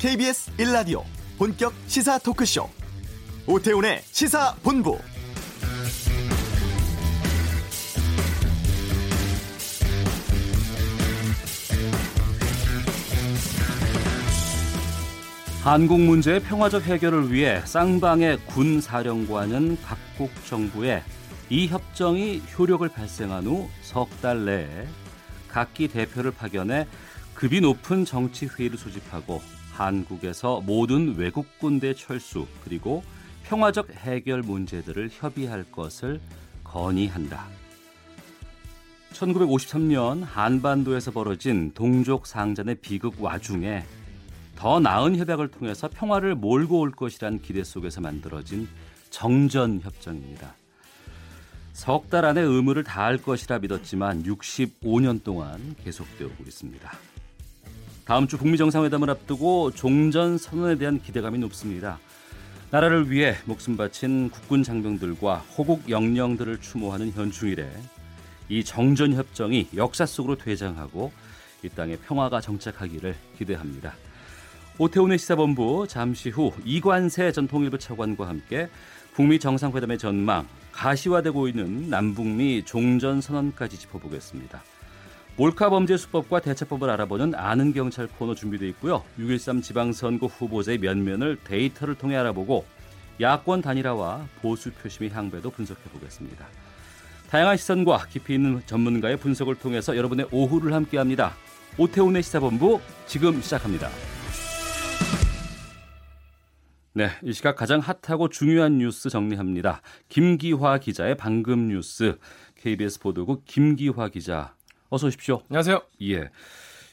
KBS 1라디오 본격 시사 토크쇼 오태훈의 시사본부. 한국 문제의 평화적 해결을 위해 쌍방의 군 사령관은 각국 정부에 이 협정이 효력을 발생한 후 석 달 내에 각기 대표를 파견해 급이 높은 정치 회의를 소집하고 한국에서 모든 외국 군대 철수 그리고 평화적 해결 문제들을 협의할 것을 건의한다. 1953년 한반도에서 벌어진 동족 상잔의 비극 와중에 더 나은 협약을 통해서 평화를 몰고 올 것이란 기대 속에서 만들어진 정전협정입니다. 석 달 안에 의무를 다할 것이라 믿었지만 65년 동안 계속되고 있습니다. 다음 주 북미 정상회담을 앞두고 종전 선언에 대한 기대감이 높습니다. 나라를 위해 목숨 바친 국군 장병들과 호국 영령들을 추모하는 현충일에 이 정전협정이 역사 속으로 되장하고 이 땅에 평화가 정착하기를 기대합니다. 오태훈의 시사본부, 잠시 후 이관세 전 통일부 차관과 함께 북미 정상회담의 전망, 가시화되고 있는 남북미 종전선언까지 짚어보겠습니다. 몰카범죄 수법과 대처법을 알아보는 아는 경찰 코너 준비되어 있고요. 6.13 지방선거 후보자의 면면을 데이터를 통해 알아보고 야권 단일화와 보수 표심의 향배도 분석해보겠습니다. 다양한 시선과 깊이 있는 전문가의 분석을 통해서 여러분의 오후를 함께합니다. 오태훈의 시사본부, 지금 시작합니다. 네, 이 시각 가장 핫하고 중요한 뉴스 정리합니다. 김기화 기자의 방금 뉴스. KBS 보도국 김기화 기자, 어서 오십시오. 안녕하세요. 예,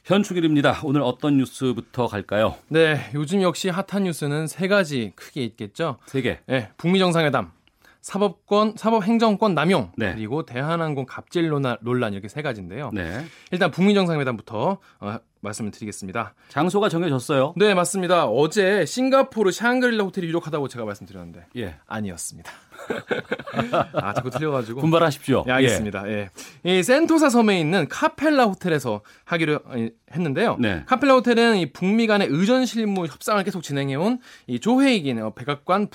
현충일입니다. 오늘 어떤 뉴스부터 갈까요? 네, 요즘 역시 핫한 뉴스는 세 가지 크게 있겠죠. 세 개. 네, 북미 정상회담, 사법행정권 남용, 네. 그리고 대한항공 갑질 논란, 이렇게 세 가지인데요. 네. 일단 북미 정상회담부터 말씀을 드리겠습니다. 장소가 정해졌어요? 네, 맞습니다. 어제 싱가포르 샹그릴라 호텔이 유력하다고 제가 말씀드렸는데, 예, 아니었습니다. 아, 자꾸 틀려가지고 분발하십시오. 네, 알겠습니다. 예. 예. 이 센토사 섬에 있는 카펠라 호텔에서 하기로 했는데요. 네. 카펠라 호텔은 이 북미 간의 의전 실무 협상을 계속 진행해온 이 조헤이긴 백악관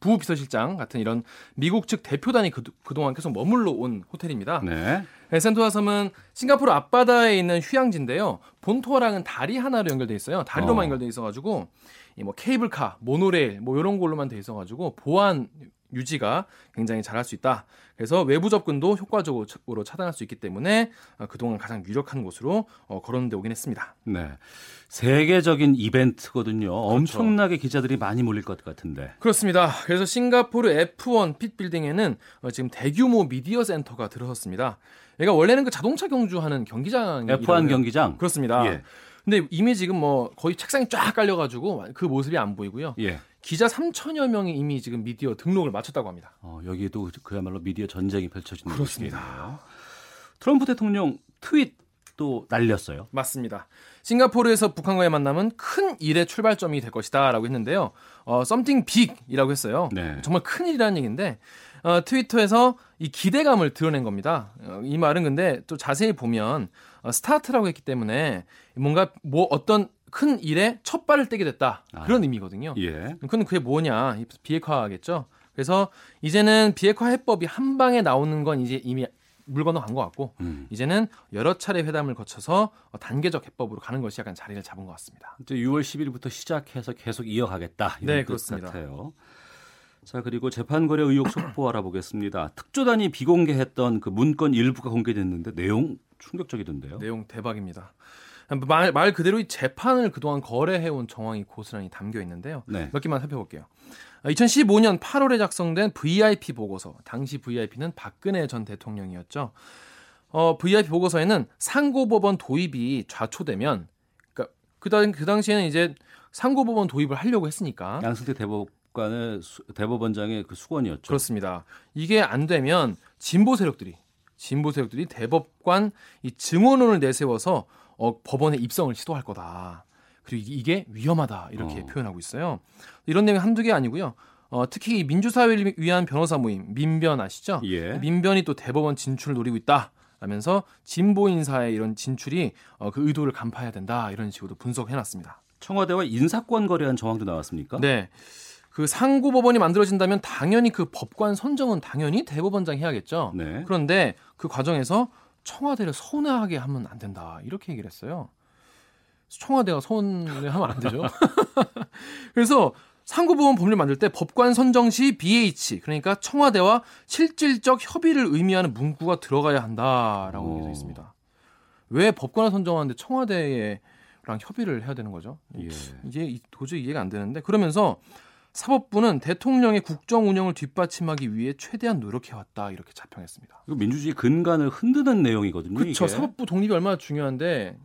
부비서실장 같은 이런 미국 측 대표단이 그동안 계속 머물러 온 호텔입니다. 네. 센토사 섬은 싱가포르 앞바다에 있는 휴양지인데요. 본토랑은 다리 하나로 연결돼 있어요. 다리로만 연결돼 있어가지고 뭐 케이블카, 모노레일 뭐 이런 걸로만 돼 있어가지고 보안 유지가 굉장히 잘할 수 있다. 그래서 외부 접근도 효과적으로 차단할 수 있기 때문에 그동안 가장 유력한 곳으로 거론돼 오긴 했습니다. 네, 세계적인 이벤트거든요. 그렇죠. 엄청나게 기자들이 많이 몰릴 것 같은데. 그렇습니다. 그래서 싱가포르 F1 핏빌딩에는 지금 대규모 미디어 센터가 들어섰습니다. 얘가 원래는 그 자동차 경주하는 경기장. F1 경기장. 그렇습니다. 예. 근데 이미 지금 뭐 거의 책상이 쫙 깔려가지고 그 모습이 안 보이고요. 예. 기자 3천여 명이 이미 지금 미디어 등록을 마쳤다고 합니다. 여기에도 그야말로 미디어 전쟁이 펼쳐지는 모습이네요. 그렇습니다. 트럼프 대통령 트윗도 날렸어요. 맞습니다. 싱가포르에서 북한과의 만남은 큰 일의 출발점이 될 것이다 라고 했는데요. something big이라고 했어요. 네. 정말 큰 일이라는 얘기인데 트위터에서 이 기대감을 드러낸 겁니다. 이 말은 근데 또 자세히 보면 스타트라고 했기 때문에 뭔가 뭐 어떤 큰 일에 첫 발을 떼게 됐다. 그런 의미거든요. 예. 그럼 그게 뭐냐? 비핵화겠죠. 그래서 이제는 비핵화 해법이 한 방에 나오는 건 이제 이미 물 건너간 것 같고 이제는 여러 차례 회담을 거쳐서 단계적 해법으로 가는 것이 약간 자리를 잡은 것 같습니다. 이제 6월 10일부터 시작해서 계속 이어가겠다. 이런 네, 그렇습니다. 같아요. 자, 그리고 재판거래 의혹 속보 알아보겠습니다. 특조단이 비공개했던 그 문건 일부가 공개됐는데 내용 충격적이던데요. 내용 대박입니다. 말 그대로 이 재판을 그동안 거래해온 정황이 고스란히 담겨 있는데요. 네. 몇 개만 살펴볼게요. 2015년 8월에 작성된 VIP 보고서. 당시 VIP는 박근혜 전 대통령이었죠. VIP 보고서에는 상고법원 도입이 좌초되면, 그러니까 그 당시에는 이제 상고법원 도입을 하려고 했으니까. 양승태 대법원장의 그 수건이었죠. 그렇습니다. 이게 안 되면 진보 세력들이 대법관 이 증언론을 내세워서 법원에 입성을 시도할 거다. 그리고 이게 위험하다. 이렇게 표현하고 있어요. 이런 내용이 한두 개 아니고요. 특히 민주사회를 위한 변호사 모임, 민변 아시죠? 예. 민변이 또 대법원 진출을 노리고 있다. 라면서 진보 인사의 이런 진출이 그 의도를 간파해야 된다. 이런 식으로 분석해놨습니다. 청와대와 인사권 거래한 정황도 나왔습니까? 네. 그 상고법원이 만들어진다면 당연히 그 법관 선정은 당연히 대법원장이 해야겠죠. 네. 그런데 그 과정에서 청와대를 서운하게 하면 안 된다. 이렇게 얘기를 했어요. 청와대가 서운하면 안 되죠. 그래서 상고법원 법률 만들 때 법관 선정 시 BH, 그러니까 청와대와 실질적 협의를 의미하는 문구가 들어가야 한다라고 얘기도 있습니다. 왜 법관을 선정하는데 청와대랑 협의를 해야 되는 거죠? 예. 이게 도저히 이해가 안 되는데, 그러면서 사법부는 대통령의 국정 운영을 뒷받침하기 위해 최대한 노력해왔다, 이렇게 자평했습니다. 이거 민주주의 근간을 흔드는 내용이거든요. 그렇죠. 사법부 독립이 얼마나 중요한데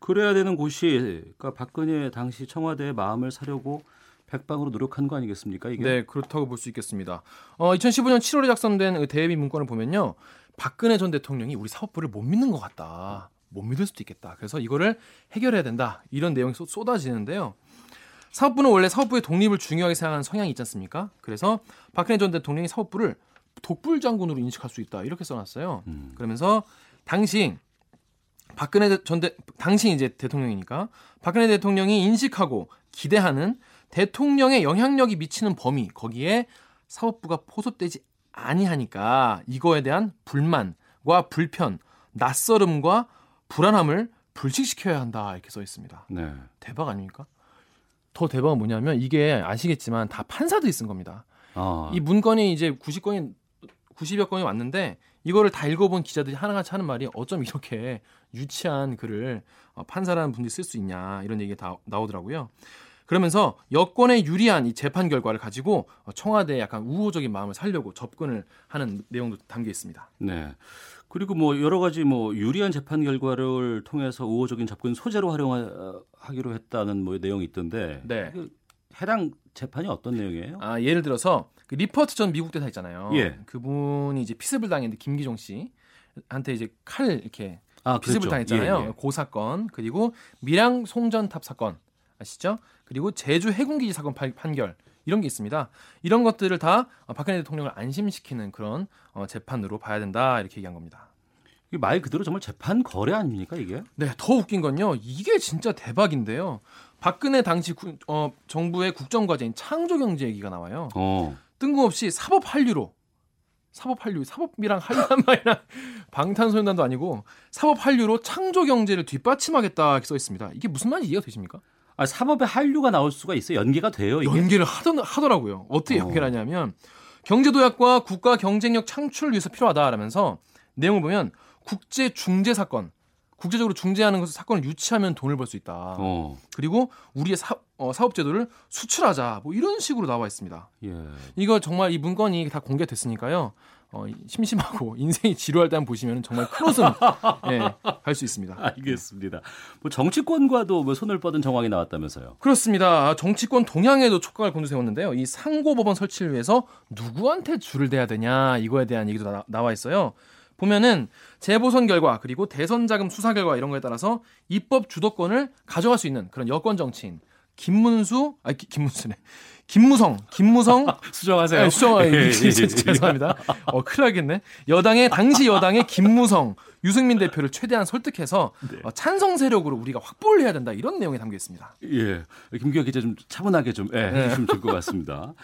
그래야 되는 곳이, 그러니까 박근혜 당시 청와대의 마음을 사려고 백방으로 노력한 거 아니겠습니까? 이게? 네, 그렇다고 볼 수 있겠습니다. 2015년 7월에 작성된 대외비 문건을 보면요, 박근혜 전 대통령이 우리 사법부를 못 믿는 것 같다, 못 믿을 수도 있겠다, 그래서 이거를 해결해야 된다, 이런 내용이 쏟아지는데요. 사법부는 원래 사법부의 독립을 중요하게 생각하는 성향이 있지 않습니까? 그래서 박근혜 전 대통령이 사법부를 독불 장군으로 인식할 수 있다, 이렇게 써놨어요. 그러면서 당시 이제 대통령이니까 박근혜 대통령이 인식하고 기대하는 대통령의 영향력이 미치는 범위, 거기에 사법부가 포섭되지 아니하니까 이거에 대한 불만과 불편, 낯설음과 불안함을 불식시켜야 한다, 이렇게 써 있습니다. 네. 대박 아닙니까? 더 대박은 뭐냐면, 이게 아시겠지만 다 판사들이 쓴 겁니다. 이 문건이 이제 90여 건이 왔는데 이거를 다 읽어본 기자들이 하나같이 하는 말이, 어쩜 이렇게 유치한 글을 판사라는 분들이 쓸 수 있냐, 이런 얘기가 다 나오더라고요. 그러면서 여권에 유리한 이 재판 결과를 가지고 청와대의 약간 우호적인 마음을 살려고 접근을 하는 내용도 담겨 있습니다. 네. 그리고 여러 가지 유리한 재판 결과를 통해서 우호적인 접근 소재로 활용하기로 했다는 내용이 있던데. 네. 해당 재판이 어떤 내용이에요? 예를 들어서 그 리퍼트 전 미국 대사 있잖아요. 예. 그분이 이제 피습을 당했는데 김기종 씨한테 이제 칼 이렇게 피습을 당했잖아요. 예, 예. 그 사건, 그리고 밀양 송전탑 사건 아시죠? 그리고 제주 해군기지 사건 판결, 이런 게 있습니다. 이런 것들을 다 박근혜 대통령을 안심시키는 그런 재판으로 봐야 된다, 이렇게 얘기한 겁니다. 이게 말 그대로 정말 재판 거래 아닙니까, 이게? 네, 더 웃긴 건요, 이게 진짜 대박인데요, 박근혜 당시 정부의 국정과제인 창조경제 얘기가 나와요. 뜬금없이 사법이랑 한란말이랑 방탄소년단도 아니고 사법한류로 창조경제를 뒷받침하겠다, 이렇게 써 있습니다. 이게 무슨 말인지 이해가 되십니까? 사법의 한류가 나올 수가 있어요? 연계가 돼요, 이게? 연계를 하더라고요. 어떻게 연계를 하냐면, 경제도약과 국가 경쟁력 창출을 위해서 필요하다라면서 내용을 보면, 국제 중재 사건, 국제적으로 중재하는 것을 사건을 유치하면 돈을 벌 수 있다. 그리고 우리의 사업제도를 수출하자, 이런 식으로 나와 있습니다. 예. 이거 정말 이 문건이 다 공개됐으니까요, 심심하고 인생이 지루할 때 한번 보시면 정말 큰 웃음 할 수 있습니다. 알겠습니다. 정치권과도 손을 뻗은 정황이 나왔다면서요? 그렇습니다. 정치권 동향에도 촉각을 곤두세웠는데요, 이 상고법원 설치를 위해서 누구한테 줄을 대야 되냐, 이거에 대한 얘기도 나와 있어요. 보면은 재보선 결과, 그리고 대선 자금 수사 결과, 이런 거에 따라서 입법 주도권을 가져갈 수 있는 그런 여권 정치인 김무성 수정하세요. 죄송합니다. 큰일 나겠네. 당시 여당의 김무성, 유승민 대표를 최대한 설득해서 찬성 세력으로 우리가 확보를 해야 된다, 이런 내용이 담겨 있습니다. 예, 김기화 기자 좀 차분하게 해주시면 될 것 같습니다.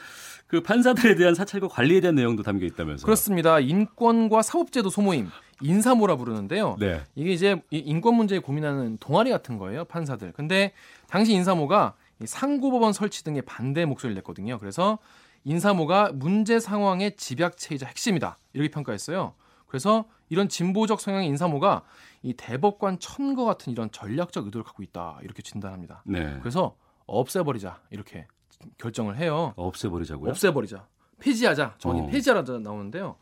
그 판사들에 대한 사찰과 관리에 대한 내용도 담겨 있다면서요? 그렇습니다. 인권과 사법제도 소모임, 인사모라 부르는데요. 네. 이게 이제 인권 문제에 고민하는 동아리 같은 거예요, 판사들. 근데 당시 인사모가 상고법원 설치 등의 반대 목소리를 냈거든요. 그래서 인사모가 문제 상황의 집약체이자 핵심이다, 이렇게 평가했어요. 그래서 이런 진보적 성향의 인사모가 이 대법관 천거 같은 이런 전략적 의도를 갖고 있다, 이렇게 진단합니다. 네. 그래서 없애버리자, 이렇게 결정을 해요. 없애버리자고요? 없애버리자. 폐지하자. 정확히 폐지하자 나오는데요,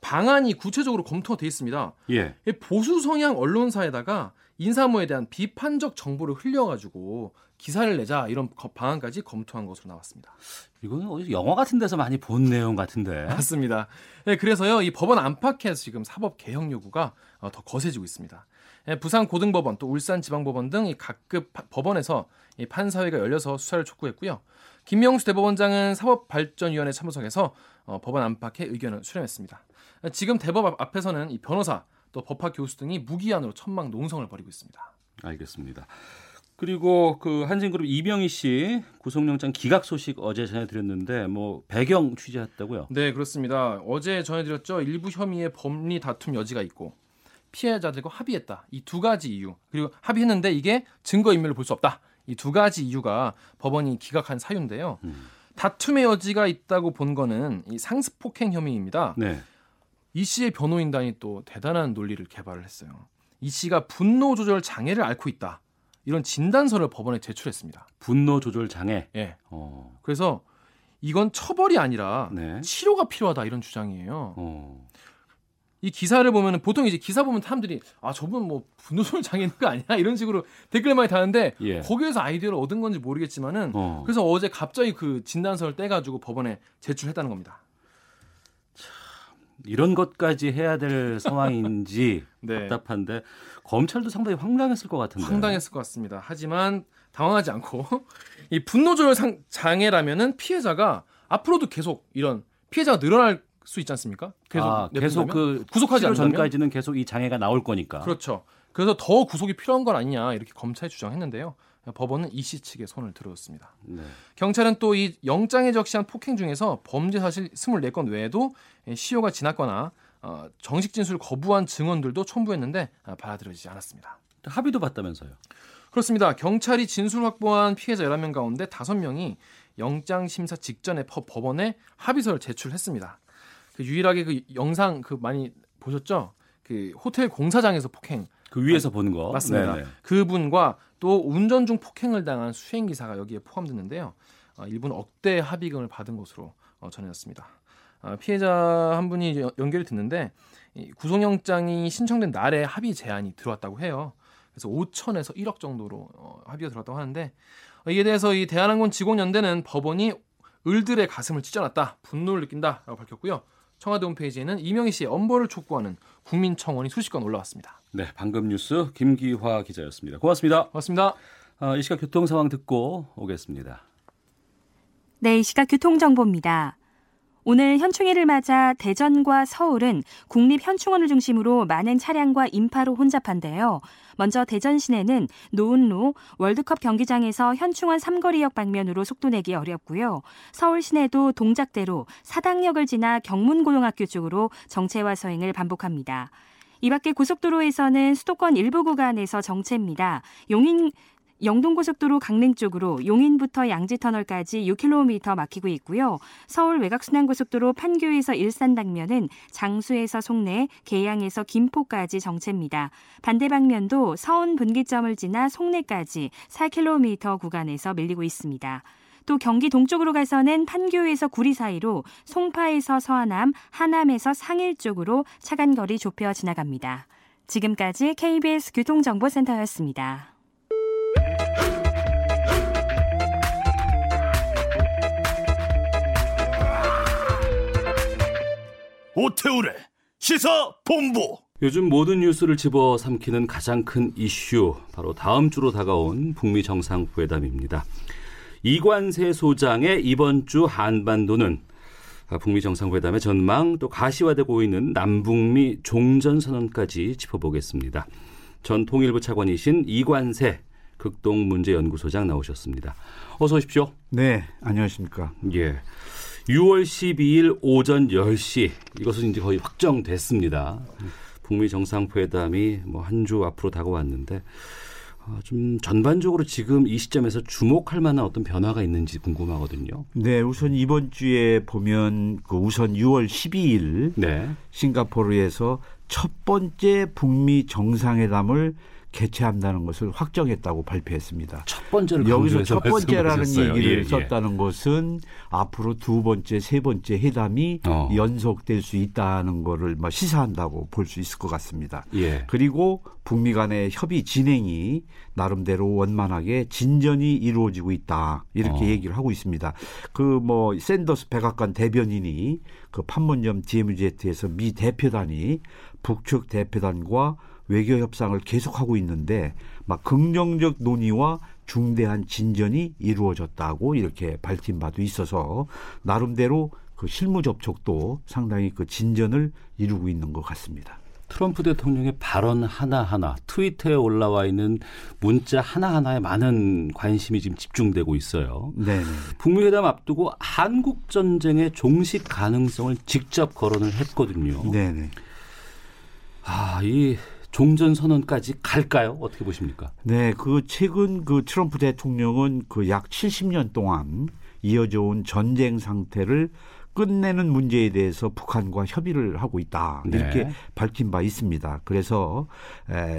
방안이 구체적으로 검토돼 있습니다. 예. 보수 성향 언론사에다가 인사모에 대한 비판적 정보를 흘려가지고 기사를 내자, 이런 방안까지 검토한 것으로 나왔습니다. 이거는 영화 같은 데서 많이 본 내용 같은데. 맞습니다. 네, 그래서요, 이 법원 안팎에서 지금 사법 개혁 요구가 더 거세지고 있습니다. 부산 고등법원, 또 울산 지방법원 등 이 각급 법원에서 이 판사회가 열려서 수사를 촉구했고요. 김명수 대법원장은 사법발전위원회 참석해서 법원 안팎의 의견을 수렴했습니다. 지금 대법 앞에서는 이 변호사, 또 법학 교수 등이 무기한으로 천막 농성을 벌이고 있습니다. 알겠습니다. 그리고 그 한진그룹 이병희 씨 구속영장 기각 소식 어제 전해드렸는데 뭐 배경 취재했다고요? 네, 그렇습니다. 어제 전해드렸죠. 일부 혐의에 법리 다툼 여지가 있고 피해자들과 합의했다. 이 두 가지 이유. 그리고 합의했는데 이게 증거인멸로 볼 수 없다. 이 두 가지 이유가 법원이 기각한 사유인데요. 다툼의 여지가 있다고 본 거는 이 상습폭행 혐의입니다. 네. 이 씨의 변호인단이 또 대단한 논리를 개발을 했어요. 이 씨가 분노 조절 장애를 앓고 있다. 이런 진단서를 법원에 제출했습니다. 분노 조절 장애. 예. 그래서 이건 처벌이 아니라 네. 치료가 필요하다 이런 주장이에요. 이 기사를 보면은 보통 이제 기사 보면 사람들이 아 저분 뭐 분노 조절 장애 있는 거 아니야 이런 식으로 댓글 많이 다는데 예. 거기에서 아이디어를 얻은 건지 모르겠지만은 그래서 어제 갑자기 그 진단서를 떼가지고 법원에 제출했다는 겁니다. 이런 것까지 해야 될 상황인지 네. 답답한데 검찰도 상당히 황당했을 것 같은데. 황당했을 것 같습니다. 하지만 당황하지 않고 이 분노조절 장애라면은 피해자가 앞으로도 계속 이런 피해자가 늘어날 수 있지 않습니까? 계속 그 구속하지 않으면 전까지는 계속 이 장애가 나올 거니까. 그렇죠. 그래서 더 구속이 필요한 건 아니냐 이렇게 검찰이 주장했는데요. 법원은 이 씨 측의 손을 들어줬습니다. 네. 경찰은 또 이 영장에 적시한 폭행 중에서 범죄 사실 24건 외에도 시효가 지났거나 정식 진술을 거부한 증언들도 첨부했는데 받아들여지지 않았습니다. 합의도 봤다면서요? 그렇습니다. 경찰이 진술 확보한 피해자 11명 가운데 5명이 영장 심사 직전에 법원에 합의서를 제출했습니다. 그 유일하게 그 영상 그 많이 보셨죠? 그 호텔 공사장에서 폭행. 그 위에서 본 거. 맞습니다. 네네. 그분과 또 운전 중 폭행을 당한 수행기사가 여기에 포함됐는데요. 일본 억대 합의금을 받은 것으로 전해졌습니다. 피해자 한 분이 연결이 됐는데 구속영장이 신청된 날에 합의 제안이 들어왔다고 해요. 그래서 5천에서 1억 정도로 합의가 들어왔다고 하는데 이에 대해서 이 대한항공 직원연대는 법원이 을들의 가슴을 찢어놨다. 분노를 느낀다. 라고 밝혔고요. 청와대 홈페이지에는 이명희 씨의 엄벌을 촉구하는 국민청원이 수십 건 올라왔습니다. 네, 방금 뉴스 김기화 기자였습니다. 고맙습니다. 고맙습니다. 이 시각 교통 상황 듣고 오겠습니다. 네, 이 시각 교통정보입니다. 오늘 현충일을 맞아 대전과 서울은 국립현충원을 중심으로 많은 차량과 인파로 혼잡한데요. 먼저 대전 시내는 노은로 월드컵 경기장에서 현충원 삼거리역 방면으로 속도 내기 어렵고요. 서울 시내도 동작대로 사당역을 지나 경문고등학교 쪽으로 정체와 서행을 반복합니다. 이 밖에 고속도로에서는 수도권 일부 구간에서 정체입니다. 영동고속도로 강릉 쪽으로 용인부터 양지터널까지 6km 막히고 있고요. 서울 외곽순환고속도로 판교에서 일산 방면은 장수에서 송내, 계양에서 김포까지 정체입니다. 반대 방면도 서운 분기점을 지나 송내까지 4km 구간에서 밀리고 있습니다. 또 경기 동쪽으로 가서는 판교에서 구리 사이로 송파에서 서하남, 하남에서 상일 쪽으로 차간거리 좁혀 지나갑니다. 지금까지 KBS 교통정보센터였습니다. 오태우래 시사본부. 요즘 모든 뉴스를 집어삼키는 가장 큰 이슈 바로 다음 주로 다가온 북미 정상회담입니다. 이관세 소장의 이번 주 한반도는 북미 정상회담의 전망 또 가시화되고 있는 남북미 종전선언까지 짚어보겠습니다. 전 통일부 차관이신 이관세 극동문제연구소장 나오셨습니다. 어서 오십시오. 네, 안녕하십니까. 예. 6월 12일 오전 10시 이것은 이제 거의 확정됐습니다. 북미 정상회담이 뭐 한 주 앞으로 다가왔는데 좀 전반적으로 지금 이 시점에서 주목할 만한 어떤 변화가 있는지 궁금하거든요. 네, 우선 이번 주에 보면 그 우선 6월 12일 네. 싱가포르에서 첫 번째 북미 정상회담을 개최한다는 것을 확정했다고 발표했습니다. 첫 번째를 여기서 첫 번째라는 얘기를 예, 썼다는 예. 것은 앞으로 두 번째, 세 번째 회담이 연속될 수 있다는 것을 시사한다고 볼 수 있을 것 같습니다. 예. 그리고 북미 간의 협의 진행이 나름대로 원만하게 진전이 이루어지고 있다 이렇게 얘기를 하고 있습니다. 샌더스 백악관 대변인이 그 판문점 DMZ에서 미 대표단이 북측 대표단과 외교 협상을 계속하고 있는데 긍정적 논의와 중대한 진전이 이루어졌다고 이렇게 밝힌 바도 있어서 나름대로 그 실무 접촉도 상당히 그 진전을 이루고 있는 것 같습니다. 트럼프 대통령의 발언 하나하나, 트위터에 올라와 있는 문자 하나하나에 많은 관심이 지금 집중되고 있어요. 네네. 북미 회담 앞두고 한국 전쟁의 종식 가능성을 직접 거론을 했거든요. 네네. 아, 이 종전 선언까지 갈까요? 어떻게 보십니까? 네, 그 최근 그 트럼프 대통령은 그 약 70년 동안 이어져 온 전쟁 상태를 끝내는 문제에 대해서 북한과 협의를 하고 있다, 이렇게 네. 밝힌 바 있습니다. 그래서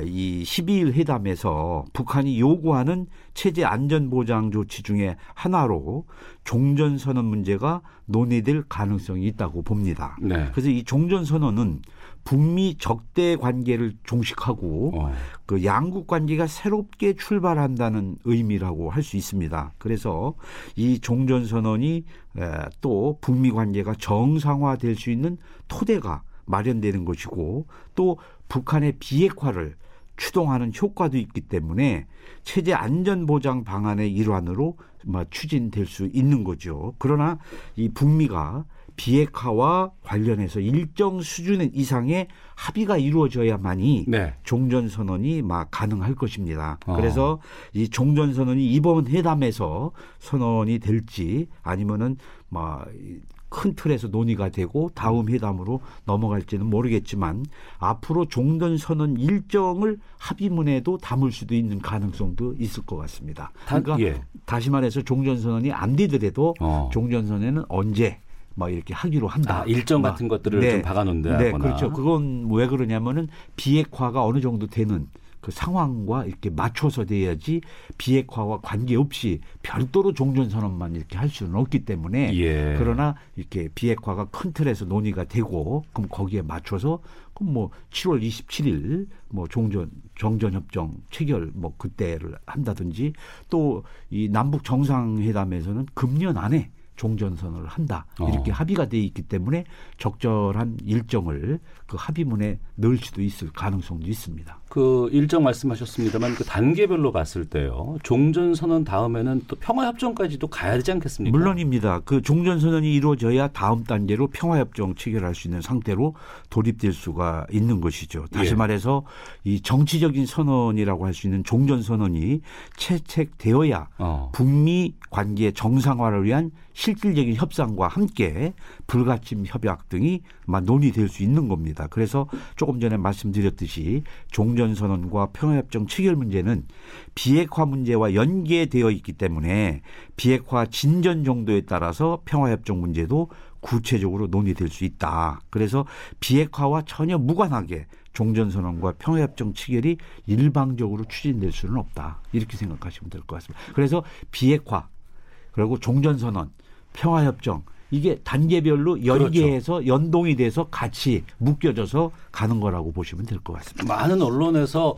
이 12일 회담에서 북한이 요구하는 체제 안전보장 조치 중에 하나로 종전선언 문제가 논의될 가능성이 있다고 봅니다. 네. 그래서 이 종전선언은 북미 적대 관계를 종식하고 그 양국 관계가 새롭게 출발한다는 의미라고 할 수 있습니다. 그래서 이 종전선언이 또 북미 관계가 정상화될 수 있는 토대가 마련되는 것이고 또 북한의 비핵화를 추동하는 효과도 있기 때문에 체제 안전보장 방안의 일환으로 추진될 수 있는 거죠. 그러나 이 북미가 비핵화와 관련해서 일정 수준 이상의 합의가 이루어져야만이 네. 종전선언이 막 가능할 것입니다. 그래서 이 종전선언이 이번 회담에서 선언이 될지 아니면은 막 큰 틀에서 논의가 되고 다음 회담으로 넘어갈지는 모르겠지만 앞으로 종전선언 일정을 합의문에도 담을 수도 있는 가능성도 있을 것 같습니다. 그러니까 예. 다시 말해서 종전선언이 안 되더라도 종전선언은 언제 막 이렇게 하기로 한다. 아, 일정 같은 것들을 네. 좀 박아놓는다거나. 네, 그렇죠. 그건 왜 그러냐면은 비핵화가 어느 정도 되는 그 상황과 이렇게 맞춰서 돼야지 비핵화와 관계없이 별도로 종전선언만 이렇게 할 수는 없기 때문에 예. 그러나 이렇게 비핵화가 큰 틀에서 논의가 되고 그럼 거기에 맞춰서 그럼 뭐 7월 27일 뭐 종전협정 체결 뭐 그때를 한다든지 또 이 남북 정상회담에서는 금년 안에 종전선언을 한다 이렇게 합의가 돼 있기 때문에 적절한 일정을 그 합의문에 넣을 수도 있을 가능성도 있습니다. 그 일정 말씀하셨습니다만 그 단계별로 봤을 때요. 종전선언 다음에는 또 평화협정까지도 가야 되지 않겠습니까? 물론입니다. 그 종전선언이 이루어져야 다음 단계로 평화협정 체결할 수 있는 상태로 돌입될 수가 있는 것이죠. 다시 예. 말해서 이 정치적인 선언이라고 할 수 있는 종전선언이 채택되어야 북미 관계 정상화를 위한 실질적인 협상과 함께 불가침 협약 등이 논의될 수 있는 겁니다. 그래서 조금 전에 말씀드렸듯이 종전선언과 평화협정 체결 문제는 비핵화 문제와 연계되어 있기 때문에 비핵화 진전 정도에 따라서 평화협정 문제도 구체적으로 논의될 수 있다. 그래서 비핵화와 전혀 무관하게 종전선언과 평화협정 체결이 일방적으로 추진될 수는 없다. 이렇게 생각하시면 될 것 같습니다. 그래서 비핵화 그리고 종전선언, 평화협정 이게 단계별로 연계해서 그렇죠. 연동이 돼서 같이 묶여져서 가는 거라고 보시면 될 것 같습니다. 많은 언론에서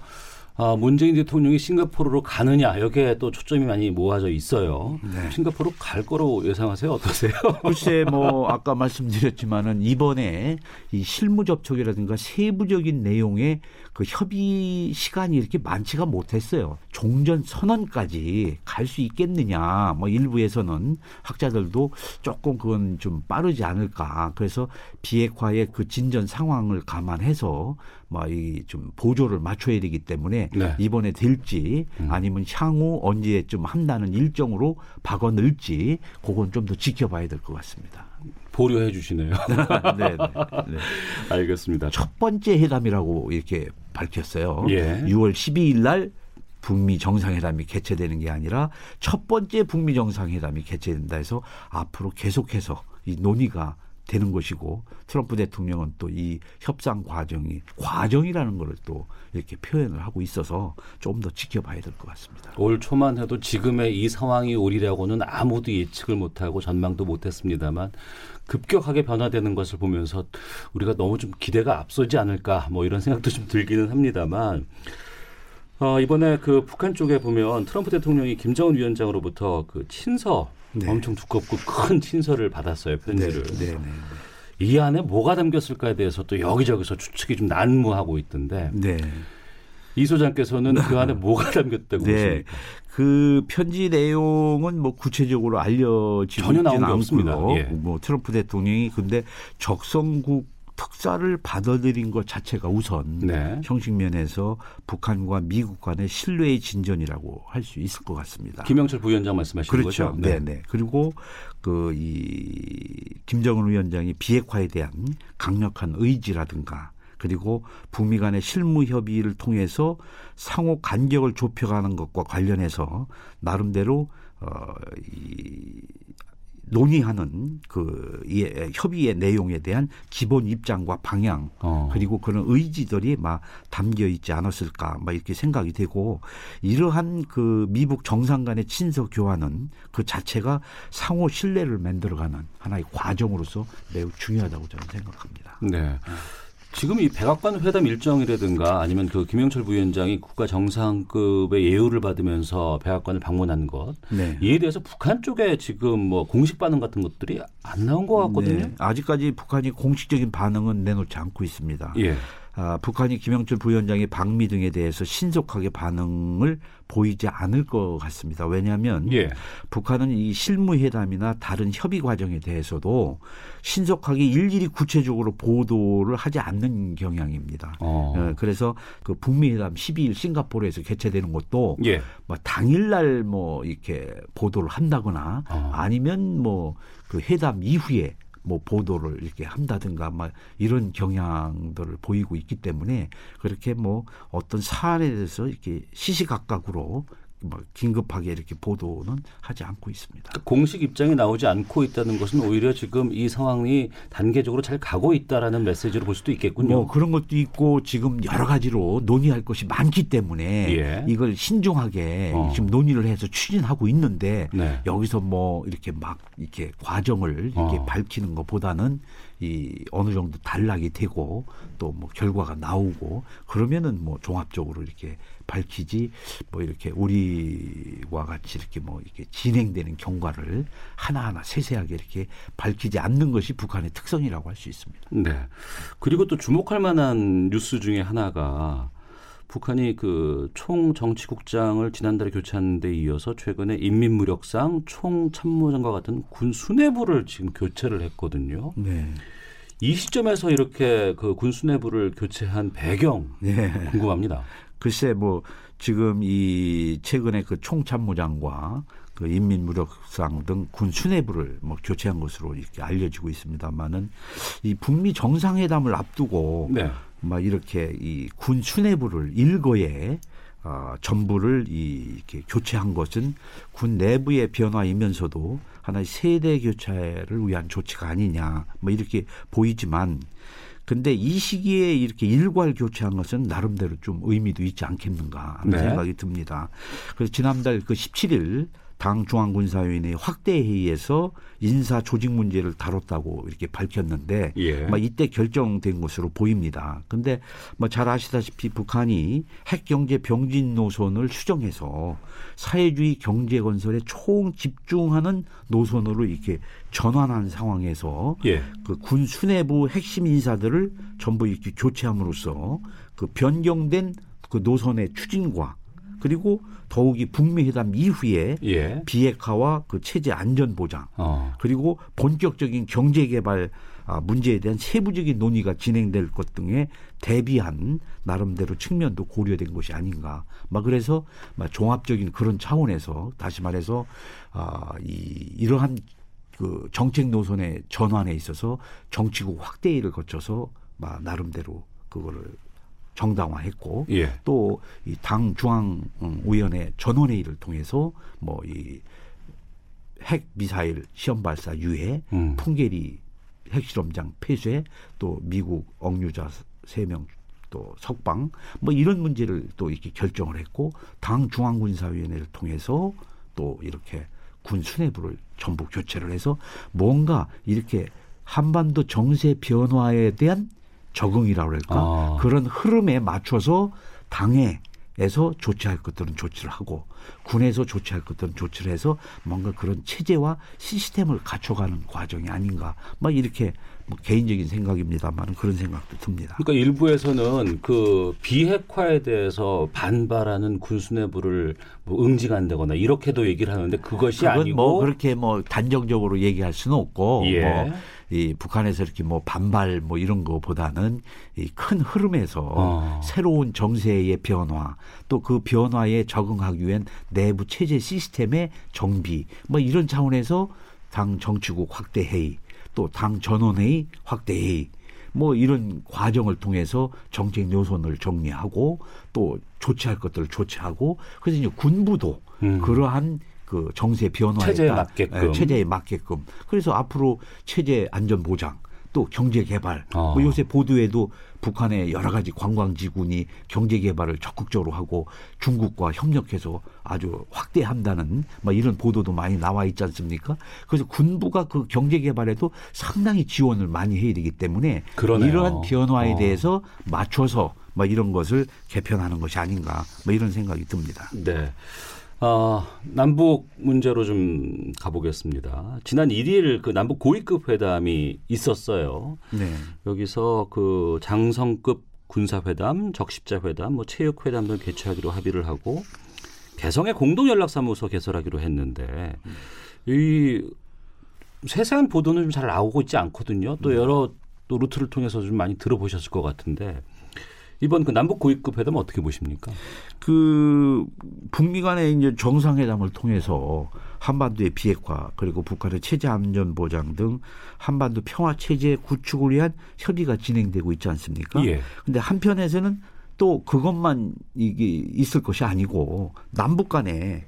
문재인 대통령이 싱가포르로 가느냐 여기에 또 초점이 많이 모아져 있어요. 네. 싱가포르 갈 거로 예상하세요? 어떠세요? 글쎄 뭐 아까 말씀드렸지만은 이번에 이 실무 접촉이라든가 세부적인 내용의 그 협의 시간이 이렇게 많지가 못했어요. 종전 선언까지 갈 수 있겠느냐 뭐 일부에서는 학자들도 조금 그건 좀 빠르지 않을까. 그래서 비핵화의 그 진전 상황을 감안해서 막 이 좀 보조를 맞춰야 되기 때문에 네. 이번에 될지 아니면 향후 언제쯤 한다는 일정으로 박아 넣을지 그건 좀 더 지켜봐야 될 것 같습니다. 보류해 주시네요. 네, 네. 알겠습니다. 첫 번째 회담이라고 이렇게 밝혔어요. 예. 6월 12일 날 북미 정상회담이 개최되는 게 아니라 첫 번째 북미 정상회담이 개최된다 해서 앞으로 계속해서 이 논의가 되는 것이고 트럼프 대통령은 또 이 협상 과정이 과정이라는 걸 또 이렇게 표현을 하고 있어서 좀 더 지켜봐야 될 것 같습니다. 올 초만 해도 지금의 이 상황이 오리라고는 아무도 예측을 못하고 전망도 못했습니다만 급격하게 변화되는 것을 보면서 우리가 너무 좀 기대가 앞서지 않을까 뭐 이런 생각도 좀 들기는 합니다만 이번에 그 북한 쪽에 보면 트럼프 대통령이 김정은 위원장으로부터 그 친서 네. 엄청 두껍고 큰 친서를 받았어요. 편지를. 네, 네, 네. 이 안에 뭐가 담겼을까에 대해서 또 여기저기서 추측이 좀 난무하고 있던데 네. 이 소장께서는 그 안에 뭐가 담겼다고 보십니까? 네. 그 편지 내용은 뭐 구체적으로 알려지고 있지는 않고요. 예. 뭐 트럼프 대통령이 근데 적성국 특사를 받아들인 것 자체가 우선 네. 형식 면에서 북한과 미국 간의 신뢰의 진전이라고 할 수 있을 것 같습니다. 김영철 부위원장 말씀하시는 그렇죠. 거죠? 그렇죠. 네. 네네. 그리고 이 김정은 위원장이 비핵화에 대한 강력한 의지라든가 그리고 북미 간의 실무 협의를 통해서 상호 간격을 좁혀가는 것과 관련해서 나름대로 논의하는 협의의 내용에 대한 기본 입장과 방향 그리고 그런 의지들이 막 담겨 있지 않았을까 막 이렇게 생각이 되고 이러한 미국 정상 간의 친서 교환은 그 자체가 상호 신뢰를 만들어가는 하나의 과정으로서 매우 중요하다고 저는 생각합니다. 네. 지금 이 백악관 회담 일정이라든가 아니면 김영철 부위원장이 국가 정상급의 예우를 받으면서 백악관을 방문한 것 네. 이에 대해서 북한 쪽에 지금 공식 반응 같은 것들이 안 나온 것 같거든요. 네. 아직까지 북한이 공식적인 반응은 내놓지 않고 있습니다. 예. 북한이 김영철 부위원장의 방미 등에 대해서 신속하게 반응을 보이지 않을 것 같습니다. 왜냐하면 예. 북한은 이 실무회담이나 다른 협의 과정에 대해서도 신속하게 일일이 구체적으로 보도를 하지 않는 경향입니다. 그래서 북미회담 12일 싱가포르에서 개최되는 것도 예. 당일날 이렇게 보도를 한다거나 아니면 회담 이후에 보도를 이렇게 한다든가 이런 경향들을 보이고 있기 때문에 그렇게 어떤 사안에 대해서 이렇게 시시각각으로 긴급하게 이렇게 보도는 하지 않고 있습니다. 공식 입장이 나오지 않고 있다는 것은 오히려 지금 이 상황이 단계적으로 잘 가고 있다라는 메시지로 볼 수도 있겠군요. 그런 것도 있고 지금 여러 가지로 논의할 것이 많기 때문에 예. 이걸 신중하게 지금 논의를 해서 추진하고 있는데 네. 여기서 이렇게 이렇게 과정을 이렇게 밝히는 것보다는 이 어느 정도 단락이 되고 또 결과가 나오고 그러면은 종합적으로 이렇게 밝히지 이렇게 우리와 같이 이렇게 이렇게 진행되는 경과를 하나하나 세세하게 이렇게 밝히지 않는 것이 북한의 특성이라고 할 수 있습니다. 네. 그리고 또 주목할 만한 뉴스 중에 하나가 북한이 총 정치국장을 지난달에 교체한 데 이어서 최근에 인민무력상 총 참모장과 같은 군 수뇌부를 지금 교체를 했거든요. 네. 이 시점에서 이렇게 군 수뇌부를 교체한 배경 네. 궁금합니다. 글쎄 지금 이 최근에 총참모장과 인민무력상 등 군 수뇌부를 교체한 것으로 이렇게 알려지고 있습니다만은 이 북미 정상회담을 앞두고 네. 이렇게 이 군 수뇌부를 일거에 전부를 이렇게 교체한 것은 군 내부의 변화이면서도 하나의 세대 교체를 위한 조치가 아니냐 이렇게 보이지만 근데 이 시기에 이렇게 일괄 교체한 것은 나름대로 좀 의미도 있지 않겠는가 하는 네. 생각이 듭니다. 그래서 지난달 17일 당 중앙군사위원회 확대회의에서 인사 조직 문제를 다뤘다고 이렇게 밝혔는데 예. 이때 결정된 것으로 보입니다. 그런데 잘 아시다시피 북한이 핵경제 병진 노선을 수정해서 사회주의 경제 건설에 총 집중하는 노선으로 이렇게 전환한 상황에서 예. 군 수뇌부 핵심 인사들을 전부 이렇게 교체함으로써 변경된 노선의 추진과 그리고 더욱이 북미 회담 이후에 예. 비핵화와 체제 안전 보장 그리고 본격적인 경제 개발 문제에 대한 세부적인 논의가 진행될 것 등에 대비한 나름대로 측면도 고려된 것이 아닌가. 그래서 종합적인 그런 차원에서 다시 말해서 이러한 정책 노선의 전환에 있어서 정치국 확대를 거쳐서 나름대로 그거를 정당화했고 예. 또 이 당 중앙위원회 전원회의를 통해서 이 핵 미사일 시험 발사 유해, 풍계리 핵실험장 폐쇄, 또 미국 억류자 3명 또 석방 이런 문제를 또 이렇게 결정을 했고 당 중앙군사위원회를 통해서 또 이렇게 군 수뇌부를 전부 교체를 해서 뭔가 이렇게 한반도 정세 변화에 대한 적응이라고 할까 그런 흐름에 맞춰서 당에서 조치할 것들은 조치를 하고 군에서 조치할 것들은 조치를 해서 뭔가 그런 체제와 시스템을 갖춰가는 과정이 아닌가 이렇게 개인적인 생각입니다만 그런 생각도 듭니다. 그러니까 일부에서는 비핵화에 대해서 반발하는 군 수뇌부를 응징한다거나 이렇게도 얘기를 하는데 그것이 아니고 그건 그렇게 단정적으로 얘기할 수는 없고 예. 이 북한에서 이렇게 뭐 반발 뭐 이런 거보다는 이 큰 흐름에서 새로운 정세의 변화, 또 그 변화에 적응하기 위한 내부 체제 시스템의 정비, 뭐 이런 차원에서 당 정치국 확대회의, 또 당 전원회의 확대회의, 뭐 이런 과정을 통해서 정책 노선을 정리하고 또 조치할 것들을 조치하고, 그래서 이제 군부도 그러한 그 정세 변화에 체제에 맞게끔. 체제에 맞게끔. 그래서 앞으로 체제 안전 보장, 또 경제 개발. 뭐 요새 보도에도 북한의 여러 가지 관광지군이 경제 개발을 적극적으로 하고 중국과 협력해서 아주 확대한다는 뭐 이런 보도도 많이 나와 있지 않습니까? 그래서 군부가 그 경제 개발에도 상당히 지원을 많이 해야 되기 때문에 그러네요. 이러한 변화에 대해서 맞춰서 뭐 이런 것을 개편하는 것이 아닌가 뭐 이런 생각이 듭니다. 네. 남북 문제로 좀 가보겠습니다. 지난 1일 그 남북 고위급 회담이 있었어요. 네. 여기서 그 장성급 군사회담, 적십자회담, 뭐 체육회담 등 개최하기로 합의를 하고 개성에 공동연락사무소 개설하기로 했는데 이 세세한 보도는 좀 잘 나오고 있지 않거든요. 또 여러 또 루트를 통해서 좀 많이 들어보셨을 것 같은데. 이번 그 남북 고위급 회담 어떻게 보십니까? 그 북미 간의 이제 정상회담을 통해서 한반도의 비핵화 그리고 북한의 체제 안전 보장 등 한반도 평화 체제 구축을 위한 협의가 진행되고 있지 않습니까? 그런데 예. 한편에서는 또 그것만 이게 있을 것이 아니고 남북 간의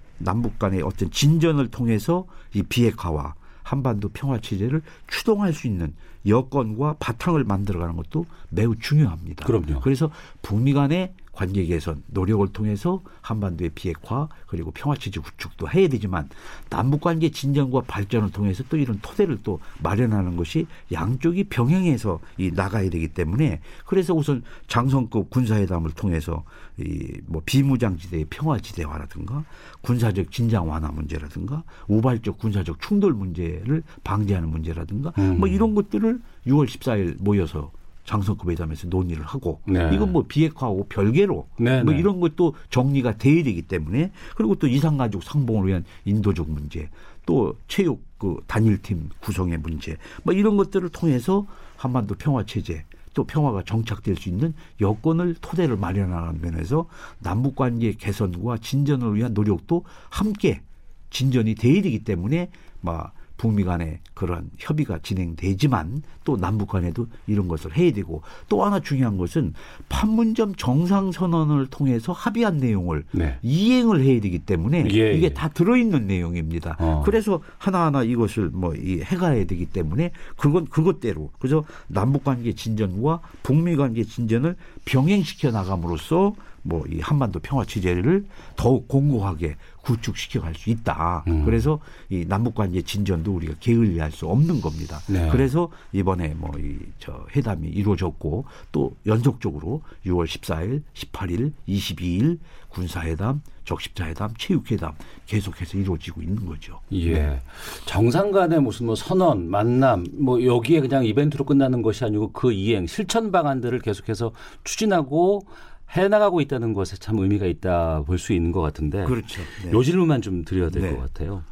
어떤 진전을 통해서 이 비핵화와 한반도 평화 체제를 추동할 수 있는 여건과 바탕을 만들어가는 것도 매우 중요합니다. 그럼요. 그래서 북미 간의 관계 개선 노력을 통해서 한반도의 비핵화 그리고 평화 체제 구축도 해야 되지만 남북 관계 진전과 발전을 통해서 또 이런 토대를 또 마련하는 것이 양쪽이 병행해서 이 나가야 되기 때문에, 그래서 우선 장성급 군사회담을 통해서 이 뭐 비무장지대의 평화지대화라든가 군사적 긴장 완화 문제라든가 우발적 군사적 충돌 문제를 방지하는 문제라든가 뭐 이런 것들을 6월 14일 모여서 장성급 회담에서 논의를 하고 네. 이건 뭐 비핵화하고 별개로 네, 뭐 이런 것도 정리가 돼야 되기 때문에, 그리고 또 이산가족 상봉을 위한 인도적 문제, 또 체육 그 단일팀 구성의 문제, 뭐 이런 것들을 통해서 한반도 평화체제 또 평화가 정착될 수 있는 여건을 토대를 마련하는 면에서 남북관계 개선과 진전을 위한 노력도 함께 진전이 돼야 되기 때문에 막 북미 간에 그런 협의가 진행되지만 또 남북 간에도 이런 것을 해야 되고, 또 하나 중요한 것은 판문점 정상선언을 통해서 합의한 내용을 네. 이행을 해야 되기 때문에 예, 이게 예. 다 들어있는 내용입니다. 그래서 하나하나 이것을 뭐 해가야 되기 때문에 그건 그것대로, 그래서 남북관계 진전과 북미관계 진전을 병행시켜 나감으로써 뭐 이 한반도 평화 체제를 더욱 공고하게 구축시켜 갈 수 있다. 그래서 이 남북 관계 진전도 우리가 게을리할 수 없는 겁니다. 네. 그래서 이번에 뭐 이 저 회담이 이루어졌고, 또 연속적으로 6월 14일, 18일, 22일 군사회담, 적십자회담, 체육회담 계속해서 이루어지고 있는 거죠. 예. 네. 정상 간의 무슨 뭐 선언, 만남, 뭐 여기에 그냥 이벤트로 끝나는 것이 아니고 그 이행, 실천 방안들을 계속해서 추진하고 해나가고 있다는 것에 참 의미가 있다 볼 수 있는 것 같은데 그렇죠. 네. 요 질문만 좀 드려야 될 것 네. 같아요.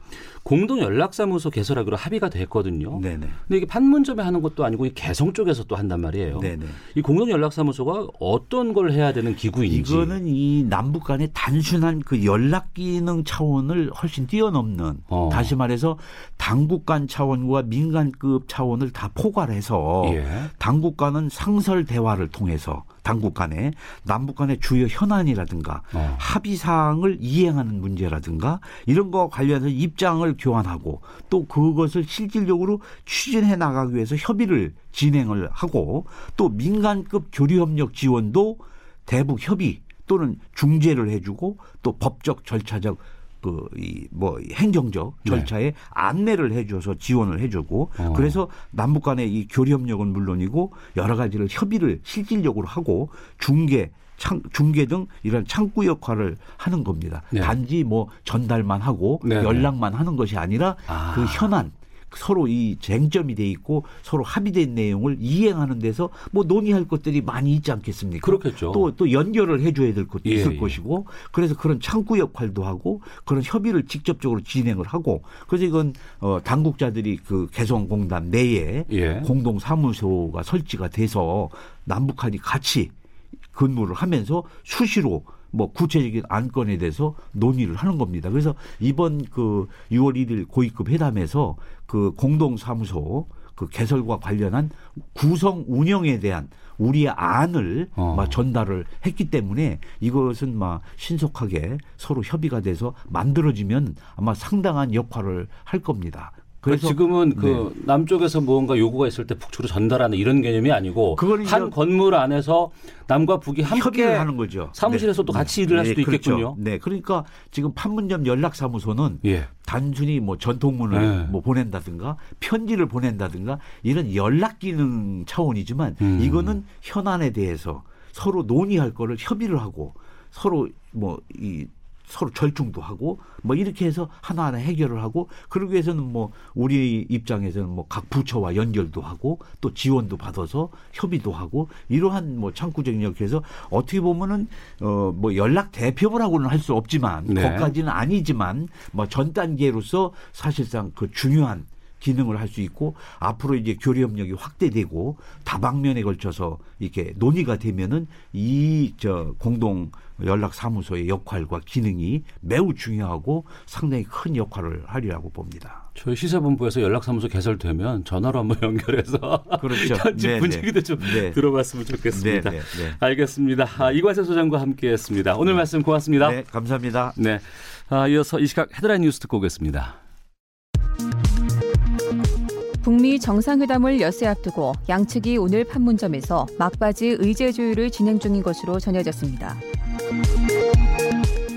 공동연락사무소 개설하기로 합의가 됐거든요. 네네. 근데 이게 판문점에 하는 것도 아니고 개성 쪽에서 또 한단 말이에요. 네네. 이 공동연락사무소가 어떤 걸 해야 되는 기구인지. 이거는 이 남북 간의 단순한 그 연락기능 차원을 훨씬 뛰어넘는 다시 말해서 당국 간 차원과 민간급 차원을 다 포괄해서 예. 당국 간은 상설 대화를 통해서 당국 간에 남북 간의 주요 현안이라든가 합의사항을 이행하는 문제라든가 이런 거 관련해서 입장을 교환하고 또 그것을 실질적으로 추진해 나가기 위해서 협의를 진행을 하고, 또 민간급 교류협력 지원도 대북 협의 또는 중재를 해주고 또 법적 절차적 그 이 뭐 행정적 절차에 네. 안내를 해줘서 지원을 해주고 그래서 남북 간의 이 교류협력은 물론이고 여러 가지를 협의를 실질적으로 하고 중개 등 이런 창구 역할을 하는 겁니다. 네. 단지 뭐 전달만 하고 네. 연락만 하는 것이 아니라 그 현안 서로 이 쟁점이 돼 있고 서로 합의된 내용을 이행하는 데서 뭐 논의할 것들이 많이 있지 않겠습니까? 그렇겠죠. 또 연결을 해줘야 될 것도 있을 것이고, 그래서 그런 창구 역할도 하고 그런 협의를 직접적으로 진행을 하고, 그래서 이건 당국자들이 그 개성공단 내에 공동 사무소가 설치가 돼서 남북한이 같이 근무를 하면서 수시로 뭐 구체적인 안건에 대해서 논의를 하는 겁니다. 그래서 이번 그 6월 1일 고위급 회담에서 그 공동사무소 그 개설과 관련한 구성 운영에 대한 우리의 안을 막 전달을 했기 때문에 이것은 막 신속하게 서로 협의가 돼서 만들어지면 아마 상당한 역할을 할 겁니다. 그래서 지금은 그 남쪽에서 무언가 요구가 있을 때 북측으로 전달하는 이런 개념이 아니고 한 건물 안에서 남과 북이 함께 하는 거죠. 사무실에서도 같이 일을 할 수도 있겠군요. 네, 그러니까 지금 판문점 연락사무소는 단순히 뭐 전통문을 뭐 보낸다든가 편지를 보낸다든가 이런 연락 기능 차원이지만 이거는 현안에 대해서 서로 논의할 거를 협의를 하고 서로 뭐 이 서로 절충도 하고 뭐 이렇게 해서 하나하나 해결을 하고, 그러기 위해서는 뭐 우리 입장에서는 뭐 각 부처와 연결도 하고 또 지원도 받아서 협의도 하고 이러한 뭐 창구적인 역할에서 어떻게 보면은 뭐 연락 대표부라고는 할 수 없지만 거기까지는 아니지만 뭐 전 단계로서 사실상 그 중요한 기능을 할 수 있고, 앞으로 이제 교류 협력이 확대되고 다방면에 걸쳐서 이렇게 논의가 되면은 이 공동 연락 사무소의 역할과 기능이 매우 중요하고 상당히 큰 역할을 하리라고 봅니다. 저희 시사본부에서 연락사무소 개설되면 전화로 한번 연결해서 그렇죠. 현지 분위기도 좀 들어봤으면 좋겠습니다. 알겠습니다. 이관세 소장과 함께했습니다. 오늘 말씀 고맙습니다. 네, 감사합니다. 네, 이어서 이 시각 헤드라인 뉴스 듣고 오겠습니다. 북미 정상회담을 엿새 앞두고 양측이 오늘 판문점에서 막바지 의제 조율을 진행 중인 것으로 전해졌습니다.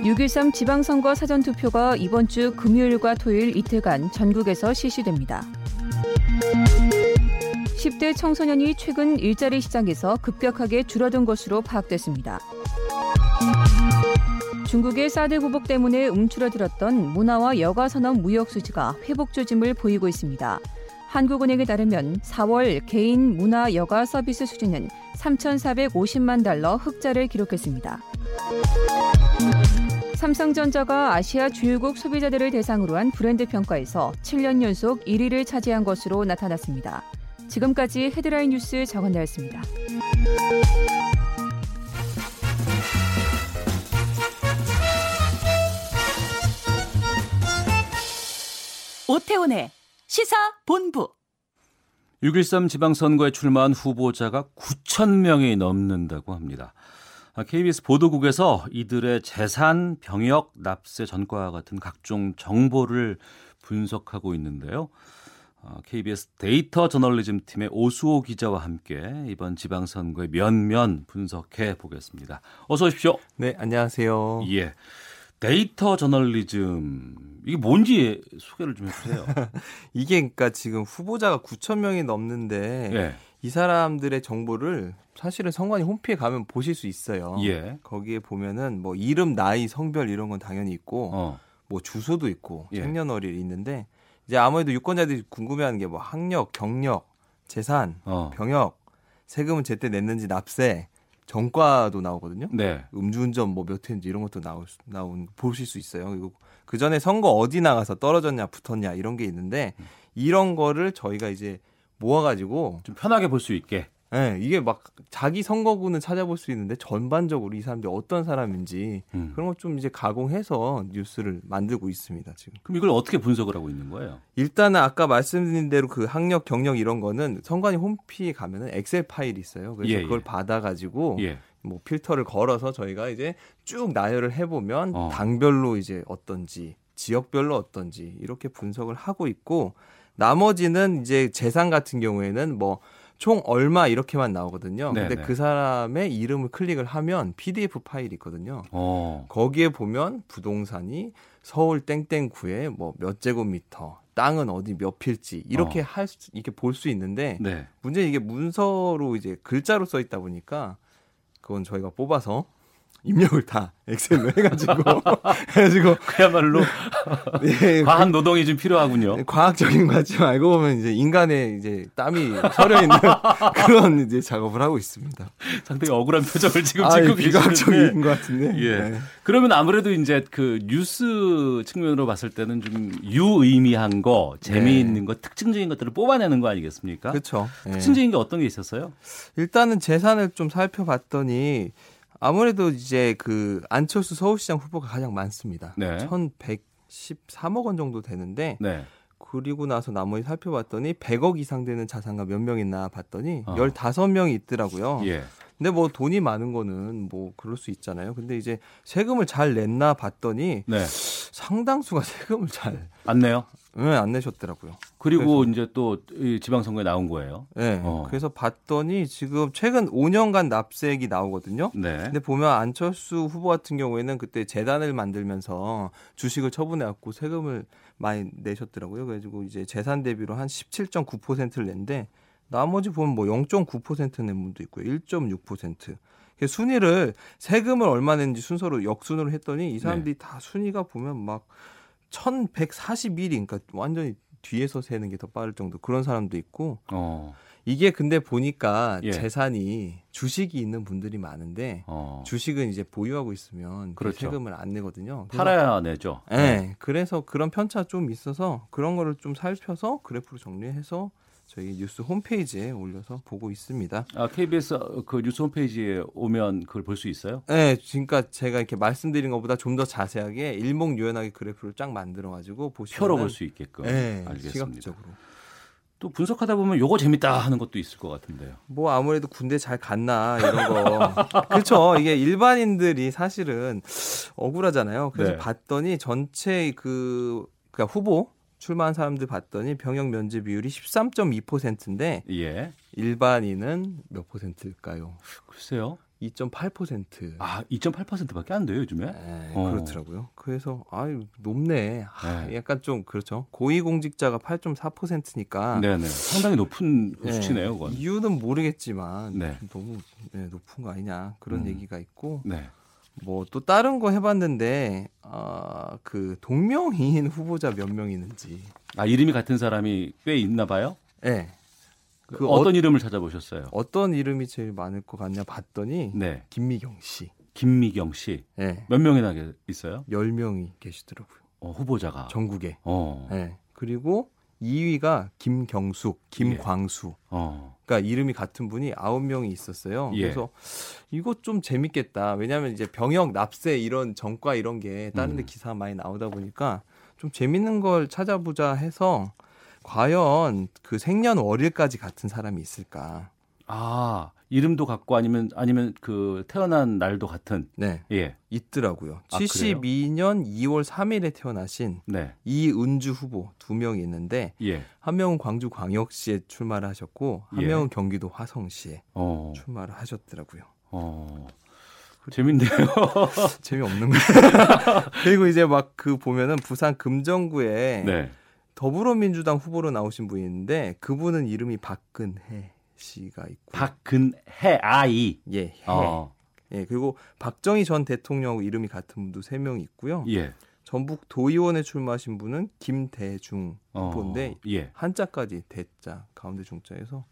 6.13 지방선거 사전투표가 이번 주 금요일과 토요일 이틀간 전국에서 실시됩니다. 10대 청소년이 최근 일자리 시장에서 급격하게 줄어든 것으로 파악됐습니다. 중국의 사드 보복 때문에 움츠러들었던 문화와 여가산업 무역 수지가 회복 조짐을 보이고 있습니다. 한국은행에 따르면 4월 개인 문화 여가 서비스 수주는 3,450만 달러 흑자를 기록했습니다. 삼성전자가 아시아 주요국 소비자들을 대상으로 한 브랜드 평가에서 7년 연속 1위를 차지한 것으로 나타났습니다. 지금까지 헤드라인 뉴스 정은나였습니다. 오태훈의 시사본부. 6.13 지방선거에 출마한 후보자가 9천 명이 넘는다고 합니다. KBS 보도국에서 이들의 재산, 병역, 납세 전과와 같은 각종 정보를 분석하고 있는데요. KBS 데이터 저널리즘 팀의 오수호 기자와 함께 이번 지방선거의 면면 분석해 보겠습니다. 어서 오십시오. 네, 안녕하세요. 예. 데이터 저널리즘, 이게 뭔지 소개를 좀 해주세요. 이게 그러니까 지금 후보자가 9천 명이 넘는데 이 사람들의 정보를 사실은 선관위 홈피에 가면 보실 수 있어요. 거기에 보면은 뭐 이름, 나이, 성별 이런 건 당연히 있고 뭐 주소도 있고 생년월일 있는데, 이제 아무래도 유권자들이 궁금해하는 게 뭐 학력, 경력, 재산, 병역, 세금은 제때 냈는지, 납세, 전과도 나오거든요. 음주운전 뭐 몇 회인지 이런 것도 보실 수 있어요. 그리고 그 전에 선거 어디 나가서 떨어졌냐 붙었냐 이런 게 있는데, 이런 거를 저희가 이제 모아가지고 좀 편하게 볼 수 있게. 네, 이게 막 자기 선거구는 찾아볼 수 있는데 전반적으로 이 사람들이 어떤 사람인지 그런 것 좀 이제 가공해서 뉴스를 만들고 있습니다, 지금. 그럼 이걸 어떻게 분석을 하고 있는 거예요? 일단은 아까 말씀드린 대로 그 학력, 경력 이런 거는 선관위 홈피에 가면은 엑셀 파일이 있어요. 그래서 그걸 받아가지고 뭐 필터를 걸어서 저희가 이제 쭉 나열을 해보면 당별로 이제 어떤지, 지역별로 어떤지 이렇게 분석을 하고 있고, 나머지는 이제 재산 같은 경우에는 뭐 총 얼마 이렇게만 나오거든요. 근데 그 사람의 이름을 클릭을 하면 PDF 파일이 있거든요. 거기에 보면 부동산이 서울 땡땡구에 뭐 몇 제곱미터, 땅은 어디 몇 필지 이렇게 이렇게 볼 수 있는데 문제는 이게 문서로 이제 글자로 써 있다 보니까 그건 저희가 뽑아서 입력을 다 엑셀로 해가지고 그야말로 예, 과학 노동이 좀 필요하군요. 과학적인 것 같지만 알고 보면 이제 인간의 이제 땀이 서려 있는 그런 이제 작업을 하고 있습니다. 상당히 억울한 표정을 지금 짓고 계시는데 비과학적인 것 같은데. 예. 네. 그러면 아무래도 이제 그 뉴스 측면으로 봤을 때는 좀 유의미한 거, 재미있는 네. 거, 특징적인 것들을 뽑아내는 거 아니겠습니까? 그렇죠. 특징적인 게 어떤 게 있었어요? 일단은 재산을 좀 살펴봤더니. 아무래도 이제 그 안철수 서울시장 후보가 가장 많습니다. 네. 1,113억 원 정도 되는데 네. 그리고 나서 나머지 살펴봤더니 100억 이상 되는 자산가 몇 명 있나 봤더니 15명이 있더라고요. 예. 근데 뭐 돈이 많은 거는 뭐 그럴 수 있잖아요. 근데 이제 세금을 잘 냈나 봤더니 네. 상당수가 세금을 잘 안 내요. 네, 안 내셨더라고요. 그리고 그래서. 이제 또 지방선거에 나온 거예요. 네. 그래서 봤더니 지금 최근 5년간 납세액이 나오거든요. 네. 근데 보면 안철수 후보 같은 경우에는 그때 재단을 만들면서 주식을 처분해갖고 세금을 많이 내셨더라고요. 그래가지고 이제 재산 대비로 한 17.9%를 낸데 나머지 보면 뭐 0.9% 낸 분도 있고요. 1.6%. 순위를 세금을 얼마 낸지 순서로 역순으로 했더니 이 사람들이 네. 다 순위가 보면 막 1141이 그러니까 완전히 뒤에서 세는 게 더 빠를 정도 그런 사람도 있고 이게 근데 보니까 예. 재산이 주식이 있는 분들이 많은데 주식은 이제 보유하고 있으면 그렇죠. 세금을 안 내거든요. 팔아야 내죠. 네. 네. 그래서 그런 편차 좀 있어서 그런 거를 좀 살펴서 그래프로 정리해서 저희 뉴스 홈페이지에 올려서 보고 있습니다. 아, KBS 그 뉴스 홈페이지에 오면 그걸 볼 수 있어요? 네, 그러니까 제가 이렇게 말씀드린 것보다 좀 더 자세하게 일목요연하게 그래프를 쫙 만들어가지고 보시면 표로 볼 수 있게끔. 네, 알겠습니다. 시각적으로. 또 분석하다 보면 요거 재밌다 하는 것도 있을 것 같은데요. 뭐 아무래도 군대 잘 갔나 이런 거. 그렇죠. 이게 일반인들이 사실은 억울하잖아요. 그래서 네. 봤더니 전체 그러니까 후보. 출마한 사람들 봤더니 병역 면제 비율이 13.2%인데 예. 일반인은 몇 퍼센트일까요? 글쎄요. 2.8%. 아, 2.8%밖에 안 돼요, 요즘에? 네, 그렇더라고요. 그래서 아유, 높네. 네. 약간 좀 그렇죠. 고위공직자가 8.4%니까 네네. 상당히 높은 수치네요, 그건. 네, 이유는 모르겠지만 네. 너무 네, 높은 거 아니냐 그런 얘기가 있고 네. 뭐 또 다른 거 해봤는데 그 동명이인 후보자 몇 명 있는지 아 이름이 같은 사람이 꽤 있나 봐요? 네. 그 어떤 이름을 찾아보셨어요? 어떤 이름이 제일 많을 것 같냐 봤더니 네. 김미경 씨. 김미경 씨. 네. 몇 명이나 있어요? 10명이 계시더라고요. 후보자가 전국에. 네. 그리고 2위가 김경숙, 김광수. 예. 그러니까 이름이 같은 분이 9명이 있었어요. 예. 그래서 이거 좀 재밌겠다. 왜냐하면 이제 병역, 납세 이런 전과 이런 게 다른 데 기사 많이 나오다 보니까 좀 재밌는 걸 찾아보자 해서 과연 그 생년월일까지 같은 사람이 있을까? 아, 이름도 같고 아니면 그 태어난 날도 같은. 네. 예. 있더라고요. 아, 72년 2월 3일에 태어나신 네. 이은주 후보 2명이 있는데 예. 한 명은 광주 광역시에 출마를 하셨고 한 명은 예. 경기도 화성시에 출마를 하셨더라고요. 재밌네요. 재미없는 거예요. 그리고 이제 막 그 보면은 부산 금정구에 네. 더불어민주당 후보로 나오신 분이 있는데 그분은 이름이 박근혜 씨가 있고 박근혜 아이 예, 예 그리고 박정희 전 대통령하고 이름이 같은 분도 3명이 있고요. 예. 전북 도의원에 출마하신 분은 김대중 후보인데 예. 한자까지 대자 가운데 중자에서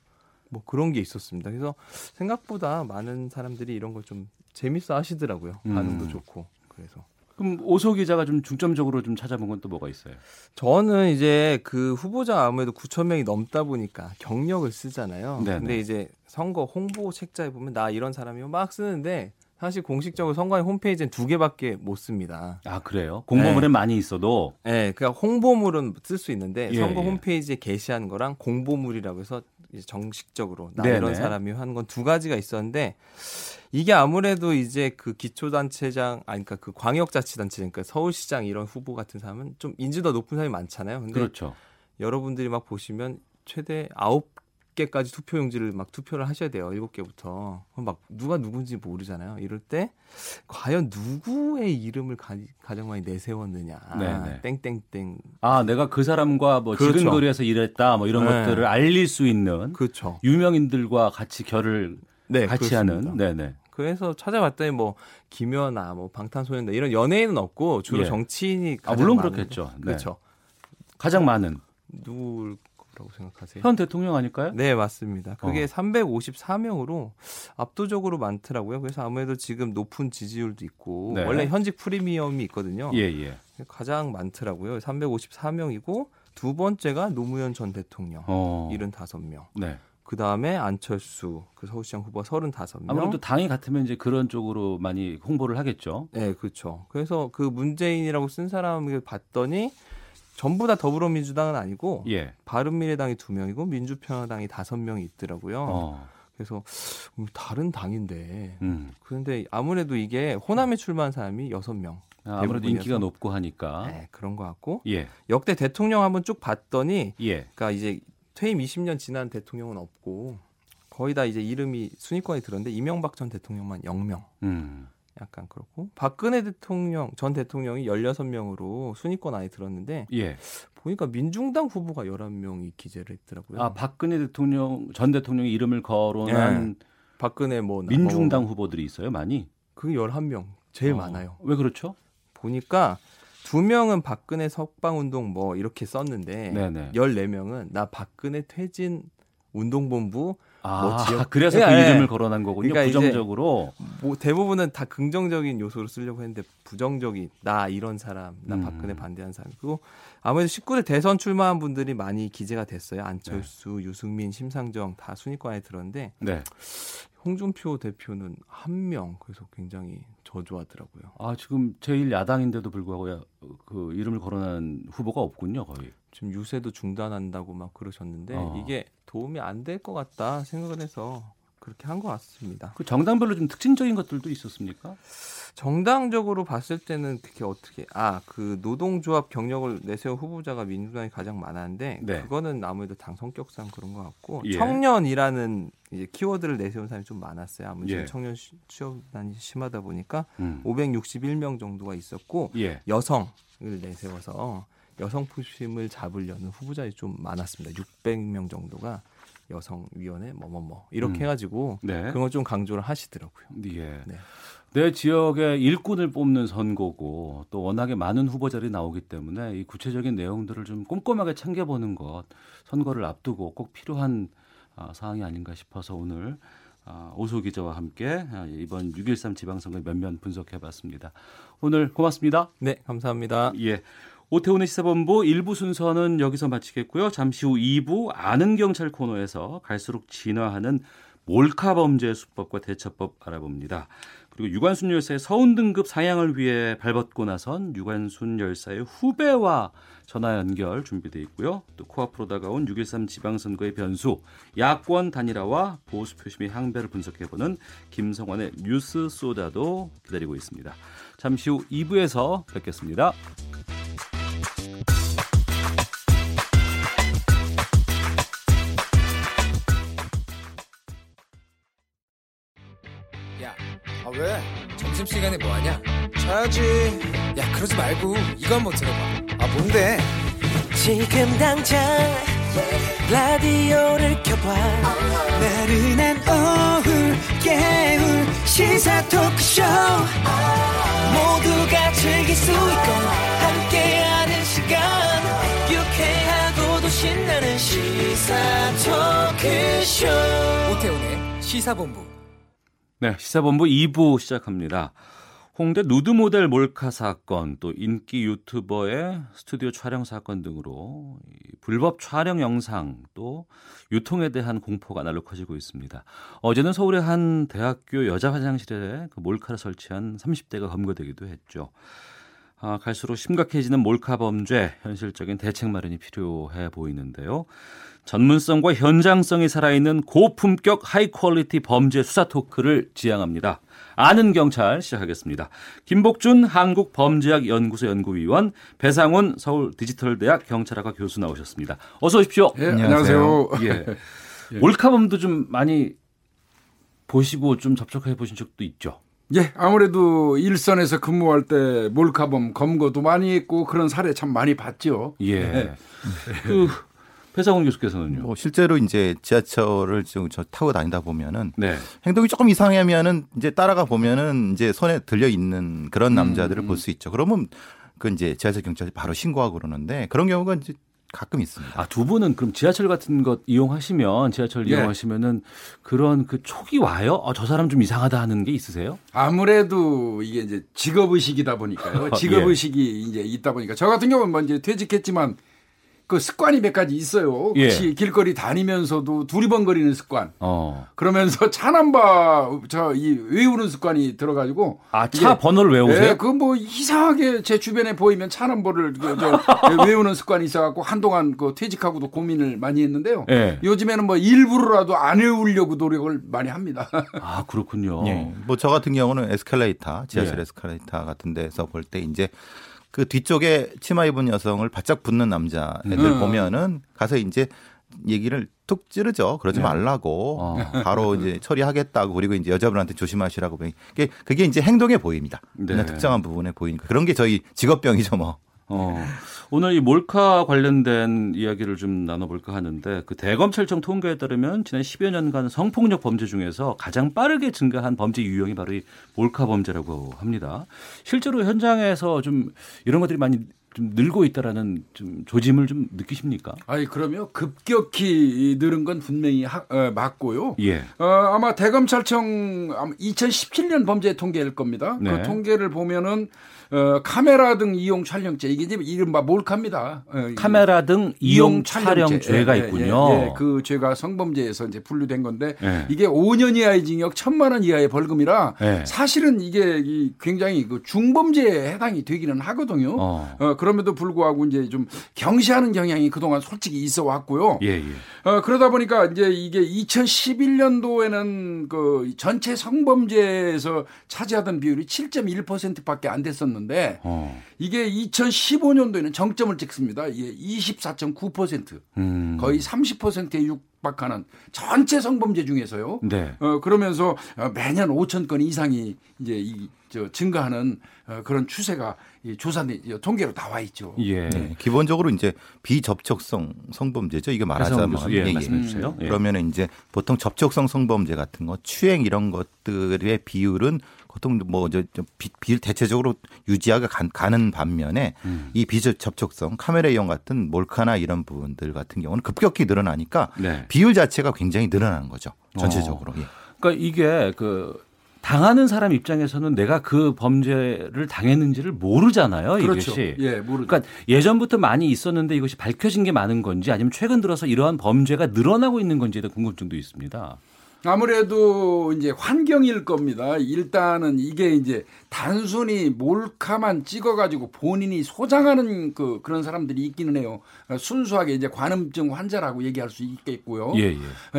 뭐 그런 게 있었습니다. 그래서 생각보다 많은 사람들이 이런 걸 좀 재밌어 하시더라고요. 반응도 좋고 그래서. 그럼 오소 기자가 좀 중점적으로 좀 찾아본 건 또 뭐가 있어요? 저는 이제 그 후보자 아무래도 9천 명이 넘다 보니까 경력을 쓰잖아요. 네네. 근데 이제 선거 홍보 책자에 보면 나 이런 사람이요 막 쓰는데 사실 공식적으로 선관위 홈페이지엔 2개밖에 못 씁니다. 아 그래요? 공보물에 네. 많이 있어도? 네, 그냥 홍보물은 쓸 수 있는데 예, 선거 예. 홈페이지에 게시한 거랑 공보물이라고 해서 이제 정식적으로 나 네네. 이런 사람이 한 건 2가지가 있었는데 이게 아무래도 이제 그 기초단체장 그러니까 그 광역자치단체장 그러니까 서울시장 이런 후보 같은 사람은 좀 인지도가 높은 사람이 많잖아요. 근데 그렇죠. 여러분들이 막 보시면 최대 9개까지 투표용지를 막 투표를 하셔야 돼요. 7개부터. 그럼 막 누가 누군지 모르잖아요. 이럴 때 과연 누구의 이름을 가장 많이 내세웠느냐. 네네. 땡땡땡. 아, 내가 그 사람과 뭐 그렇죠. 지근거리에서 일했다. 뭐 이런 네. 것들을 알릴 수 있는 그렇죠. 유명인들과 같이 결을 네, 같이 그렇습니다. 하는. 네네. 그래서 찾아봤더니 뭐 김연아, 뭐 방탄소년단 이런 연예인은 없고 주로 예. 정치인이 가장 물론 많은, 그렇겠죠. 네. 그렇죠. 가장 많은 누굴 거라고 생각하세요? 현 대통령 아닐까요? 네, 맞습니다. 그게 354명으로 압도적으로 많더라고요. 그래서 아무래도 지금 높은 지지율도 있고 네. 원래 현직 프리미엄이 있거든요. 예예. 가장 많더라고요. 354명이고 두 번째가 노무현 전 대통령 75명. 네. 그다음에 안철수 그 서울시장 후보 35명. 아무래도 당이 같으면 이제 그런 쪽으로 많이 홍보를 하겠죠. 네, 그렇죠. 그래서 그 문재인이라고 쓴 사람을 봤더니 전부 다 더불어민주당은 아니고 예. 바른미래당이 2명이고 민주평화당이 5명이 있더라고요. 그래서 다른 당인데 그런데 아무래도 이게 호남에 출마한 사람이 6명. 아무래도 인기가 높고 하니까 네, 그런 것 같고 예. 역대 대통령 한번 쭉 봤더니 예. 그러니까 이제 퇴임 20년 지난 대통령은 없고 거의 다 이제 이름이 순위권에 들었는데 이명박 전 대통령만 0명. 약간 그렇고 박근혜 대통령 전 대통령이 16명으로 순위권 안에 들었는데 예. 보니까 민중당 후보가 11명이 기재를 했더라고요. 아, 박근혜 대통령 전 대통령의 이름을 거론한 예. 박근혜 뭐 민중당 후보들이 있어요, 많이? 그게 11명. 제일 많아요. 왜 그렇죠? 보니까 2명은 박근혜 석방운동 뭐 이렇게 썼는데 네네. 14명은 나 박근혜 퇴진 운동본부 뭐 지역 그래서 그 이름을 거론한 거군요. 그러니까 부정적으로 뭐 대부분은 다 긍정적인 요소로 쓰려고 했는데 부정적인 나 이런 사람, 나 박근혜 반대한 사람. 그리고 아무래도 19대 대선 출마한 분들이 많이 기재가 됐어요. 안철수, 네. 유승민, 심상정 다 순위권에 들었는데 네. 홍준표 대표는 1명. 그래서 굉장히 저조하더라고요. 아, 지금 제1야당인데도 불구하고 그 이름을 거론한 후보가 없군요, 거의. 지금 유세도 중단한다고 막 그러셨는데 이게 도움이 안 될 것 같다 생각을 해서 그렇게 한 것 같습니다. 그 정당별로 좀 특징적인 것들도 있었습니까? 정당적으로 봤을 때는 그게 어떻게 그 노동조합 경력을 내세운 후보자가 민주당이 가장 많았는데 네. 그거는 아무래도 당 성격상 그런 것 같고 예. 청년이라는 이제 키워드를 내세운 사람이 좀 많았어요. 아무래도 예. 청년 취업난이 심하다 보니까 561명 정도가 있었고 예. 여성을 내세워서 여성 표심을 잡으려는 후보자들이 좀 많았습니다. 600명 정도가 여성위원회 이렇게 해가지고 네. 그런 걸 좀 강조를 하시더라고요. 예. 네. 내 지역의 일꾼을 뽑는 선거고 또 워낙에 많은 후보자들이 나오기 때문에 이 구체적인 내용들을 좀 꼼꼼하게 챙겨보는 것, 선거를 앞두고 꼭 필요한 사항이 아닌가 싶어서 오늘 오소 기자와 함께 이번 6.13 지방선거 면면 분석해봤습니다. 오늘 고맙습니다. 네, 감사합니다. 예. 오태훈의 시사본부 1부 순서는 여기서 마치겠고요. 잠시 후 2부 아는 경찰 코너에서 갈수록 진화하는 몰카 범죄 수법과 대처법 알아봅니다. 그리고 유관순 열사의 서훈 등급 상향을 위해 발벗고 나선 유관순 열사의 후배와 전화 연결 준비되어 있고요. 또 코앞으로 다가온 6.13 지방선거의 변수, 야권 단일화와 보수 표심의 향배를 분석해보는 김성환의 뉴스 소다도 기다리고 있습니다. 잠시 후 2부에서 뵙겠습니다. 시간에 뭐하냐? 자야지. 야, 그러지 말고 이거 한번 들어봐. 아, 뭔데? 지금 당장 yeah. 라디오를 켜봐. 나른한 오후 깨울 시사 토크쇼. 모두가 즐길 수 있고 함께하는 시간. 유쾌하고도 신나는 시사 토크쇼. 오태훈의 시사본부. 네, 시사본부 2부 시작합니다. 홍대 누드 모델 몰카 사건, 또 인기 유튜버의 스튜디오 촬영 사건 등으로 불법 촬영 영상 또 유통에 대한 공포가 날로 커지고 있습니다. 어제는 서울의 한 대학교 여자 화장실에 그 몰카를 설치한 30대가 검거되기도 했죠. 갈수록 심각해지는 몰카 범죄, 현실적인 대책 마련이 필요해 보이는데요. 전문성과 현장성이 살아있는 고품격 하이퀄리티 범죄 수사 토크를 지향합니다. 아는 경찰 시작하겠습니다. 김복준 한국범죄학연구소 연구위원, 배상훈 서울디지털대학 경찰학과 교수 나오셨습니다. 어서 오십시오. 예, 안녕하세요. 예. 예. 몰카범도 좀 많이 보시고 좀 접촉해 보신 적도 있죠? 예, 아무래도 일선에서 근무할 때 몰카범 검거도 많이 했고 그런 사례 참 많이 봤죠. 예. 그 배상훈 교수께서는요. 뭐 실제로 이제 지하철을 지금 저 타고 다니다 보면은 네. 행동이 조금 이상하면은 이제 따라가 보면은 이제 손에 들려 있는 그런 남자들을 볼 수 있죠. 그러면 그 이제 지하철 경찰이 바로 신고하고 그러는데 그런 경우가 이제 가끔 있습니다. 아, 두 분은 그럼 지하철 같은 것 이용하시면 지하철 이용하시면은 그런 그 촉이 와요? 아, 저 사람 좀 이상하다 하는 게 있으세요? 아무래도 이게 이제 직업 의식이다 보니까요. 직업 의식이 이제 있다 보니까 저 같은 경우는 뭐 이제 퇴직했지만 그 습관이 몇 가지 있어요. 혹시 길거리 다니면서도 두리번거리는 습관. 그러면서 차남바 외우는 습관이 들어가지고. 아, 차 번호를 외우세요? 네, 그 뭐 이상하게 제 주변에 보이면 차남버를 외우는 습관이 있어갖고 한동안 그 퇴직하고도 고민을 많이 했는데요. 네. 요즘에는 뭐 일부러라도 안 외우려고 노력을 많이 합니다. 아, 그렇군요. 네. 뭐 저 같은 경우는 에스컬레이터, 지하철 에스컬레이터 같은 데서 볼 때 이제. 그 뒤쪽에 치마 입은 여성을 바짝 붙는 남자 애들 보면은 가서 이제 얘기를 툭 찌르죠. 그러지 말라고 바로 이제 처리하겠다고 그리고 이제 여자분한테 조심하시라고 그게 이제 행동에 보입니다. 네. 특정한 부분에 보이니까 그런 게 저희 직업병이죠 뭐. 오늘 이 몰카 관련된 이야기를 좀 나눠볼까 하는데 그 대검찰청 통계에 따르면 지난 10여 년간 성폭력 범죄 중에서 가장 빠르게 증가한 범죄 유형이 바로 이 몰카 범죄라고 합니다. 실제로 현장에서 좀 이런 것들이 많이 좀 늘고 있다라는 좀 조짐을 좀 느끼십니까? 아니 그럼요. 급격히 늘은 건 분명히 맞고요. 예. 아마 대검찰청 2017년 범죄 통계일 겁니다. 네. 그 통계를 보면은 카메라 등 이용 촬영죄 이게 이른바 몰카입니다. 카메라 등 이용 촬영죄가 있군요. 예, 그 죄가 성범죄에서 이제 분류된 건데 이게 5년 이하의 징역 1,000만 원 이하의 벌금이라 사실은 이게 굉장히 그 중범죄에 해당이 되기는 하거든요. 그럼에도 불구하고 이제 좀 경시하는 경향이 그동안 솔직히 있어 왔고요. 그러다 보니까 이제 이게 2011년도에는 그 전체 성범죄에서 차지하던 비율이 7.1%밖에 안 됐었는데. 이게 2015년도에는 정점을 찍습니다. 이게 24.9% 거의 30%에 육박하는 전체 성범죄 중에서요. 네. 그러면서 매년 5천 건 이상이 이제 증가하는 그런 추세가 조사된 통계로 나와 있죠. 예. 네. 기본적으로 이제 비접촉성 성범죄죠. 이게 말하자면 말씀해 주세요. 그러면 이제 보통 접촉성 성범죄 같은 거, 추행 이런 것들의 비율은 보통 뭐 비율 대체적으로 유지하게 가는 반면에 이 비접촉성 카메라 이용 같은 몰카나 이런 부분들 같은 경우는 급격히 늘어나니까 비율 자체가 굉장히 늘어나는 거죠. 전체적으로. 그러니까 이게 그 당하는 사람 입장에서는 내가 그 범죄를 당했는지를 모르잖아요. 그렇죠. 이것이. 예, 모르죠. 그러니까 예전부터 많이 있었는데 이것이 밝혀진 게 많은 건지 아니면 최근 들어서 이러한 범죄가 늘어나고 있는 건지에 대한 궁금증도 있습니다. 아무래도 이제 환경일 겁니다. 일단은 이게 이제 단순히 몰카만 찍어가지고 본인이 소장하는 그런 사람들이 있기는 해요. 순수하게 이제 관음증 환자라고 얘기할 수 있겠고요.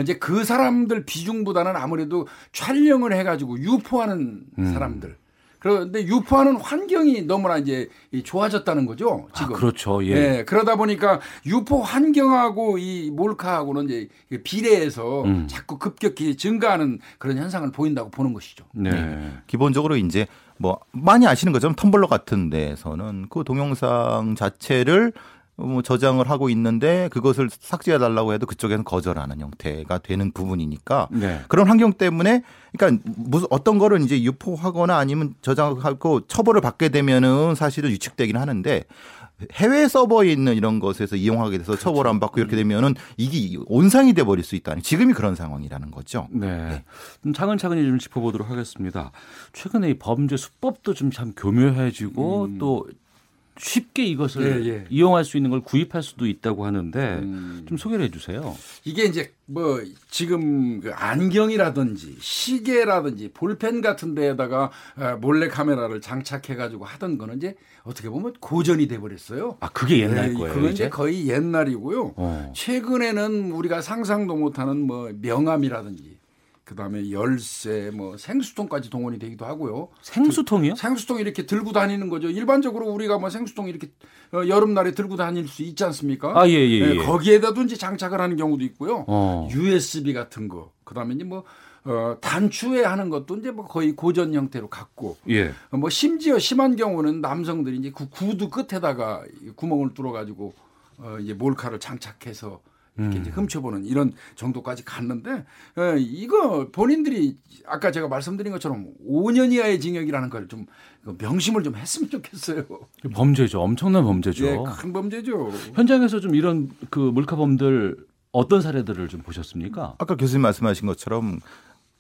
이제 그 사람들 비중보다는 아무래도 촬영을 해가지고 유포하는 사람들. 그런데 유포하는 환경이 너무나 이제 좋아졌다는 거죠. 지금. 아, 그렇죠. 예. 그러다 보니까 유포 환경하고 이 몰카하고는 이제 비례해서 자꾸 급격히 증가하는 그런 현상을 보인다고 보는 것이죠. 네. 기본적으로 이제 뭐 많이 아시는 것처럼 텀블러 같은 데에서는 그 동영상 자체를 뭐 저장을 하고 있는데 그것을 삭제해 달라고 해도 그쪽에는 거절하는 형태가 되는 부분이니까 그런 환경 때문에 그러니까 무슨 어떤 거를 이제 유포하거나 아니면 저장하고 처벌을 받게 되면은 사실은 위축되긴 하는데 해외 서버에 있는 이런 것에서 이용하게 돼서 처벌 안 받고 이렇게 되면은 이게 온상이 돼 버릴 수 있다는 지금이 그런 상황이라는 거죠. 네. 좀 차근차근히 좀 짚어보도록 하겠습니다. 최근에 이 범죄 수법도 좀 참 교묘해지고 또 쉽게 이것을 이용할 수 있는 걸 구입할 수도 있다고 하는데 좀 소개를 해 주세요. 이게 이제 뭐 지금 안경이라든지 시계라든지 볼펜 같은 데에다가 몰래 카메라를 장착해 가지고 하던 거는 이제 어떻게 보면 고전이 돼 버렸어요. 아, 그게 옛날 거예요. 그건 이제 거의 옛날이고요. 최근에는 우리가 상상도 못 하는 뭐 명함이라든지 그다음에 열쇠, 뭐 생수통까지 동원이 되기도 하고요. 생수통이요? 생수통 이렇게 들고 다니는 거죠. 일반적으로 우리가 뭐 생수통 이렇게 여름날에 들고 다닐 수 있지 않습니까? 아, 예. 거기에다도 이제 장착을 하는 경우도 있고요. USB 같은 거. 그다음에 이제 뭐 단추에 하는 것도 이제 뭐 거의 고전 형태로 갖고, 뭐 심지어 심한 경우는 남성들이 이제 그 구두 끝에다가 구멍을 뚫어가지고 이제 몰카를 장착해서 이렇게 이제 훔쳐보는 이런 정도까지 갔는데, 이거 본인들이 아까 제가 말씀드린 것처럼 5년 이하의 징역이라는 걸 좀 명심을 좀 했으면 좋겠어요. 범죄죠. 엄청난 범죄죠. 네, 큰 범죄죠. 현장에서 좀 이런 그 몰카범들 어떤 사례들을 좀 보셨습니까? 아까 교수님 말씀하신 것처럼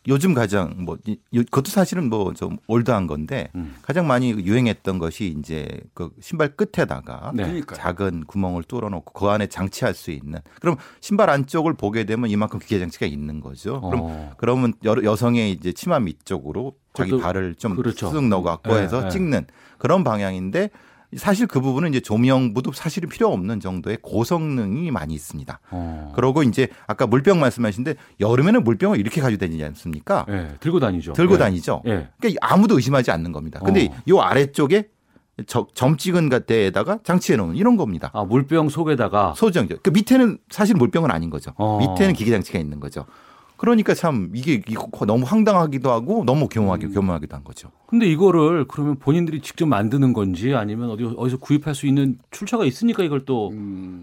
요즘 가장 그것도 사실은 좀 올드한 건데 가장 많이 유행했던 것이 이제 그 신발 끝에다가 네. 작은 구멍을 뚫어놓고 그 안에 장치할 수 있는. 그럼 신발 안쪽을 보게 되면 이만큼 기계 장치가 있는 거죠. 그러면 여성의 이제 치마 밑 쪽으로 자기 발을 좀 그렇죠. 쓱 넣어갖고 네, 해서 네. 찍는 그런 방향인데. 사실 그 부분은 이제 조명부도 사실은 필요 없는 정도의 고성능이 많이 있습니다. 그러고 이제 아까 물병 말씀하신데 여름에는 물병을 이렇게 가지고 다니지 않습니까? 네, 들고 다니죠. 들고 네. 다니죠. 네. 그러니까 아무도 의심하지 않는 겁니다. 그런데 이 아래쪽에 점 찍은 데에다가 장치해 놓은 이런 겁니다. 아, 물병 속에다가 소정죠. 그 밑에는 사실 물병은 아닌 거죠. 밑에는 기계 장치가 있는 거죠. 그러니까 참 이게 너무 황당하기도 하고 너무 교묘하기도 한 거죠. 근데 이거를 그러면 본인들이 직접 만드는 건지 아니면 어디서 구입할 수 있는 출처가 있으니까 이걸 또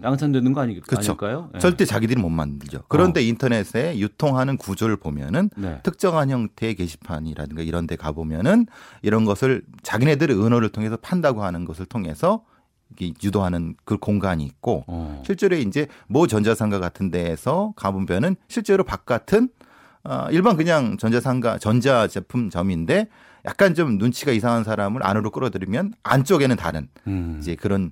양산되는 거 아닐까요? 네. 절대 자기들이 못 만들죠. 그런데 인터넷에 유통하는 구조를 보면은 네. 특정한 형태의 게시판이라든가 이런 데 가보면은 이런 것을 자기네들의 은어를 통해서 판다고 하는 것을 통해서 유도하는 그 공간이 있고 실제로 이제 뭐 전자상가 같은 데에서 가보면은 실제로 바깥은 일반 그냥 전자상가 전자제품점인데 약간 좀 눈치가 이상한 사람을 안으로 끌어들이면 안쪽에는 다른 이제 그런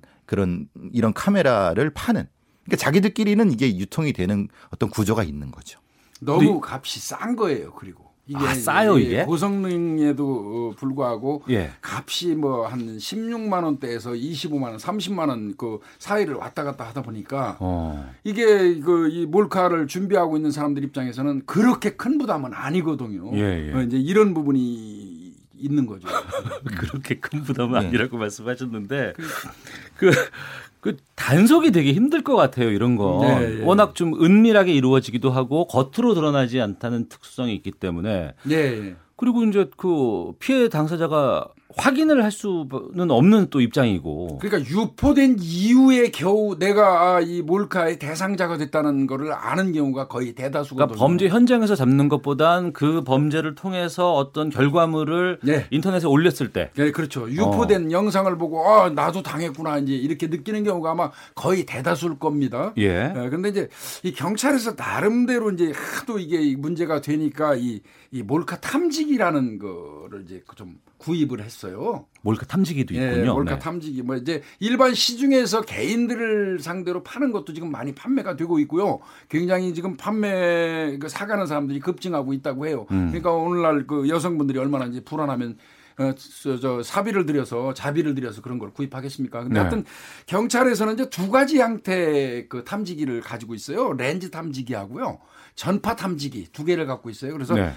이런 카메라를 파는 그러니까 자기들끼리는 이게 유통이 되는 어떤 구조가 있는 거죠. 너무 값이 싼 거예요. 그리고. 이게 싸요 이게 고성능에도 불구하고 예. 값이 한 16만 원대에서 25만 원, 30만 원 그 사이를 왔다 갔다 하다 보니까 이게 이 몰카를 준비하고 있는 사람들 입장에서는 그렇게 큰 부담은 아니거든요. 예, 예. 이제 이런 부분이 있는 거죠. 그렇게 큰 부담은 예. 아니라고 말씀하셨는데 그 단속이 되게 힘들 것 같아요. 이런 거 네, 네. 워낙 좀 은밀하게 이루어지기도 하고 겉으로 드러나지 않다는 특수성이 있기 때문에 네, 네. 그리고 이제 그 피해 당사자가 확인을 할 수는 없는 또 입장이고 그러니까 유포된 이후에 겨우 내가 이 몰카의 대상자가 됐다는 걸 아는 경우가 거의 대다수거든요. 그러니까 범죄 현장에서 잡는 것보단 그 범죄를 통해서 어떤 결과물을 네. 인터넷에 올렸을 때 네, 그렇죠. 유포된 영상을 보고 나도 당했구나 이제 이렇게 느끼는 경우가 아마 거의 대다수일 겁니다. 예. 그런데 이제 이 경찰에서 나름대로 이제 하도 이게 문제가 되니까 이 몰카 탐지기라는 거를 이제 좀 구입을 했어요. 몰카 탐지기도 있군요. 네, 몰카 네. 탐지기 이제 일반 시중에서 개인들을 상대로 파는 것도 지금 많이 판매가 되고 있고요. 굉장히 지금 판매 사가는 사람들이 급증하고 있다고 해요. 그러니까 오늘날 그 여성분들이 얼마나 이제 불안하면 자비를 들여서 그런 걸 구입하겠습니까? 근데 네. 하여튼 경찰에서는 이제 두 가지 형태의 그 탐지기를 가지고 있어요. 렌즈 탐지기하고요. 전파 탐지기 두 개를 갖고 있어요. 그래서 네.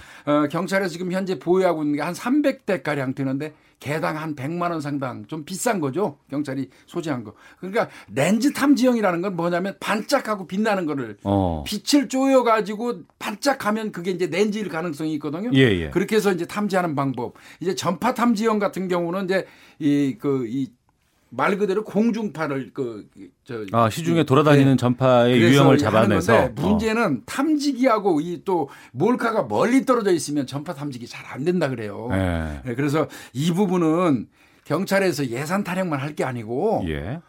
경찰에서 지금 현재 보유하고 있는 게 한 300대가량 되는데 개당 한 100만 원 상당 좀 비싼 거죠. 경찰이 소지한 거. 그러니까 렌즈 탐지형이라는 건 뭐냐면 반짝하고 빛나는 거를 빛을 쪼여 가지고 반짝하면 그게 이제 렌즈일 가능성이 있거든요. 예, 예. 그렇게 해서 이제 탐지하는 방법. 이제 전파 탐지형 같은 경우는 이제 말 그대로 공중파를 시중에 돌아다니는 네. 전파의 유형을 잡아내서 문제는 탐지기하고 또 몰카가 멀리 떨어져 있으면 전파 탐지기 잘 안 된다 그래요. 네. 네, 그래서 이 부분은 경찰에서 예산 타령만 할 게 아니고 예.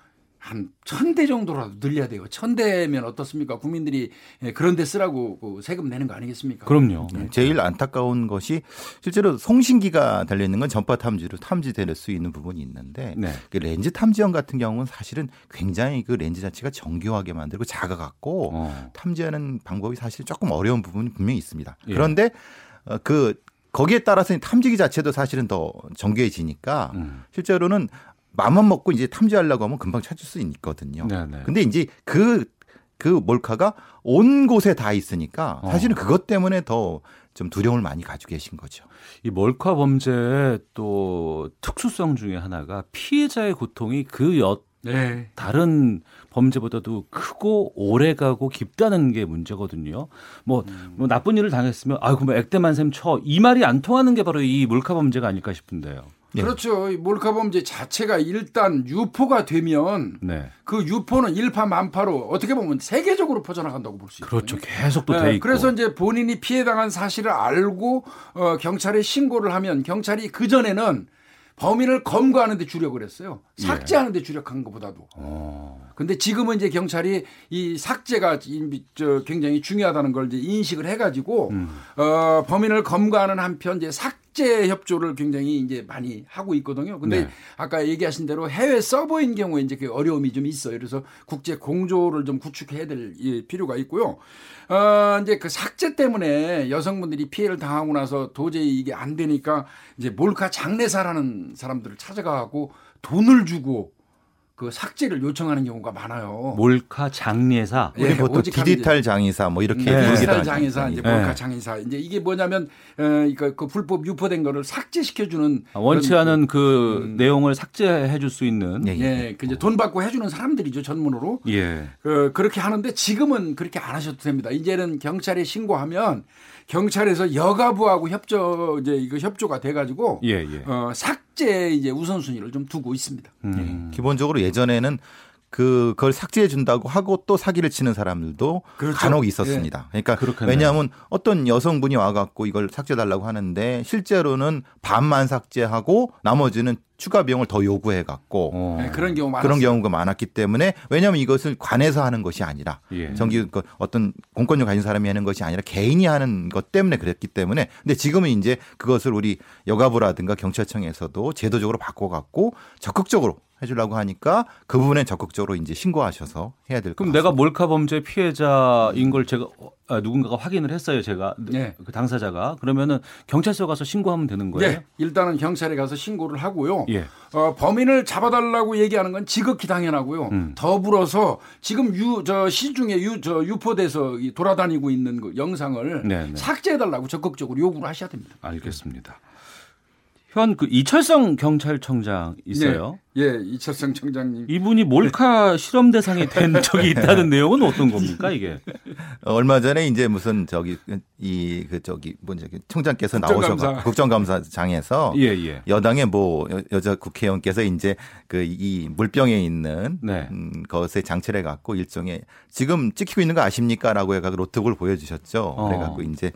한 1,000대 정도라도 늘려야 돼요. 1,000대면 어떻습니까? 국민들이 그런 데 쓰라고 세금 내는 거 아니겠습니까? 그럼요. 네. 제일 안타까운 것이 실제로 송신기가 달려있는 건 전파 탐지로 탐지될 수 있는 부분이 있는데 네. 그 렌즈 탐지형 같은 경우는 사실은 굉장히 그 렌즈 자체가 정교하게 만들고 작아갖고 탐지하는 방법이 사실 조금 어려운 부분이 분명히 있습니다. 그런데 거기에 따라서 탐지기 자체도 사실은 더 정교해지니까 실제로는 맘만 먹고 이제 탐지하려고 하면 금방 찾을 수 있거든요. 네네. 근데 이제 그 몰카가 온 곳에 다 있으니까 사실은 그것 때문에 더 좀 두려움을 많이 가지고 계신 거죠. 이 몰카 범죄의 또 특수성 중에 하나가 피해자의 고통이 네. 다른 범죄보다도 크고 오래가고 깊다는 게 문제거든요. 뭐 나쁜 일을 당했으면 액땜한 셈 쳐 이 말이 안 통하는 게 바로 이 몰카 범죄가 아닐까 싶은데요. 예. 그렇죠. 몰카 범죄 자체가 일단 유포가 되면 네. 그 유포는 일파만파로 어떻게 보면 세계적으로 퍼져나간다고 볼 수 있어요. 그렇죠. 계속 또 돼 있고. 그래서 이제 본인이 피해당한 사실을 알고 경찰에 신고를 하면 경찰이 그전에는 범인을 검거하는 데 주력을 했어요. 삭제하는 데 주력한 것보다도. 그런데 지금은 이제 경찰이 이 삭제가 굉장히 중요하다는 걸 이제 인식을 해가지고 범인을 검거하는 한편 이제 삭제 협조를 굉장히 이제 많이 하고 있거든요. 그런데 네. 아까 얘기하신 대로 해외 서버인 경우에 이제 그 어려움이 좀 있어요. 그래서 국제 공조를 좀 구축해야 될 필요가 있고요. 이제 그 삭제 때문에 여성분들이 피해를 당하고 나서 도저히 이게 안 되니까 이제 몰카 장례사라는 사람들을 찾아가고 돈을 주고 그 삭제를 요청하는 경우가 많아요. 몰카 장례사, 우리 보통 디지털 장의사 뭐 이렇게 부르기도 하죠. 디지털 장의사, 이제 몰카 장의사. 이제 이게 뭐냐면 그 불법 유포된 거를 삭제시켜주는 원치 않은 그 내용을 삭제해줄 수 있는. 예, 그 이제 돈 받고 해주는 사람들이죠 전문으로. 예. 그렇게 하는데 지금은 그렇게 안 하셔도 됩니다. 이제는 경찰에 신고하면 경찰에서 여가부하고 협조가 돼가지고 삭제 이제 우선순위를 좀 두고 있습니다. 기본적으로 예전에는 그걸 삭제해 준다고 하고 또 사기를 치는 사람들도 그렇죠. 간혹 있었습니다. 예. 그러니까 그렇겠네요. 왜냐하면 어떤 여성분이 와갖고 이걸 삭제해달라고 하는데 실제로는 반만 삭제하고 나머지는 추가 비용을 더 요구해갖고 네, 그런 경우가 많았기 때문에 왜냐하면 이것을 관에서 하는 것이 아니라 정기 어떤 공권력 가진 사람이 하는 것이 아니라 개인이 하는 것 때문에 그랬기 때문에 근데 지금은 이제 그것을 우리 여가부라든가 경찰청에서도 제도적으로 바꿔갖고 적극적으로 해주려고 하니까 그 부분에 적극적으로 이제 신고하셔서 해야 될 것 같습니다. 그럼 내가 몰카 범죄 피해자인 걸 제가 누군가가 확인을 했어요, 제가 네. 그 당사자가 그러면은 경찰서 가서 신고하면 되는 거예요? 네, 일단은 경찰에 가서 신고를 하고요. 예. 범인을 잡아달라고 얘기하는 건 지극히 당연하고요. 더불어서 지금 시중에 유포돼서 돌아다니고 있는 그 영상을 네네. 삭제해달라고 적극적으로 요구를 하셔야 됩니다. 알겠습니다. 현 그 이철성 경찰청장 있어요. 네. 예, 이철성 청장님. 이분이 몰카 실험 대상이 된 적이 있다는 내용은 어떤 겁니까 이게? 얼마 전에 이제 무슨 청장께서 나오셔서 국정감사장에서 여당의 뭐 여자 국회의원께서 이제 그 이 물병에 있는 것에 장치를 갖고 일종의 지금 찍히고 있는 거 아십니까라고 해가 로톡을 보여주셨죠. 그래갖고 이제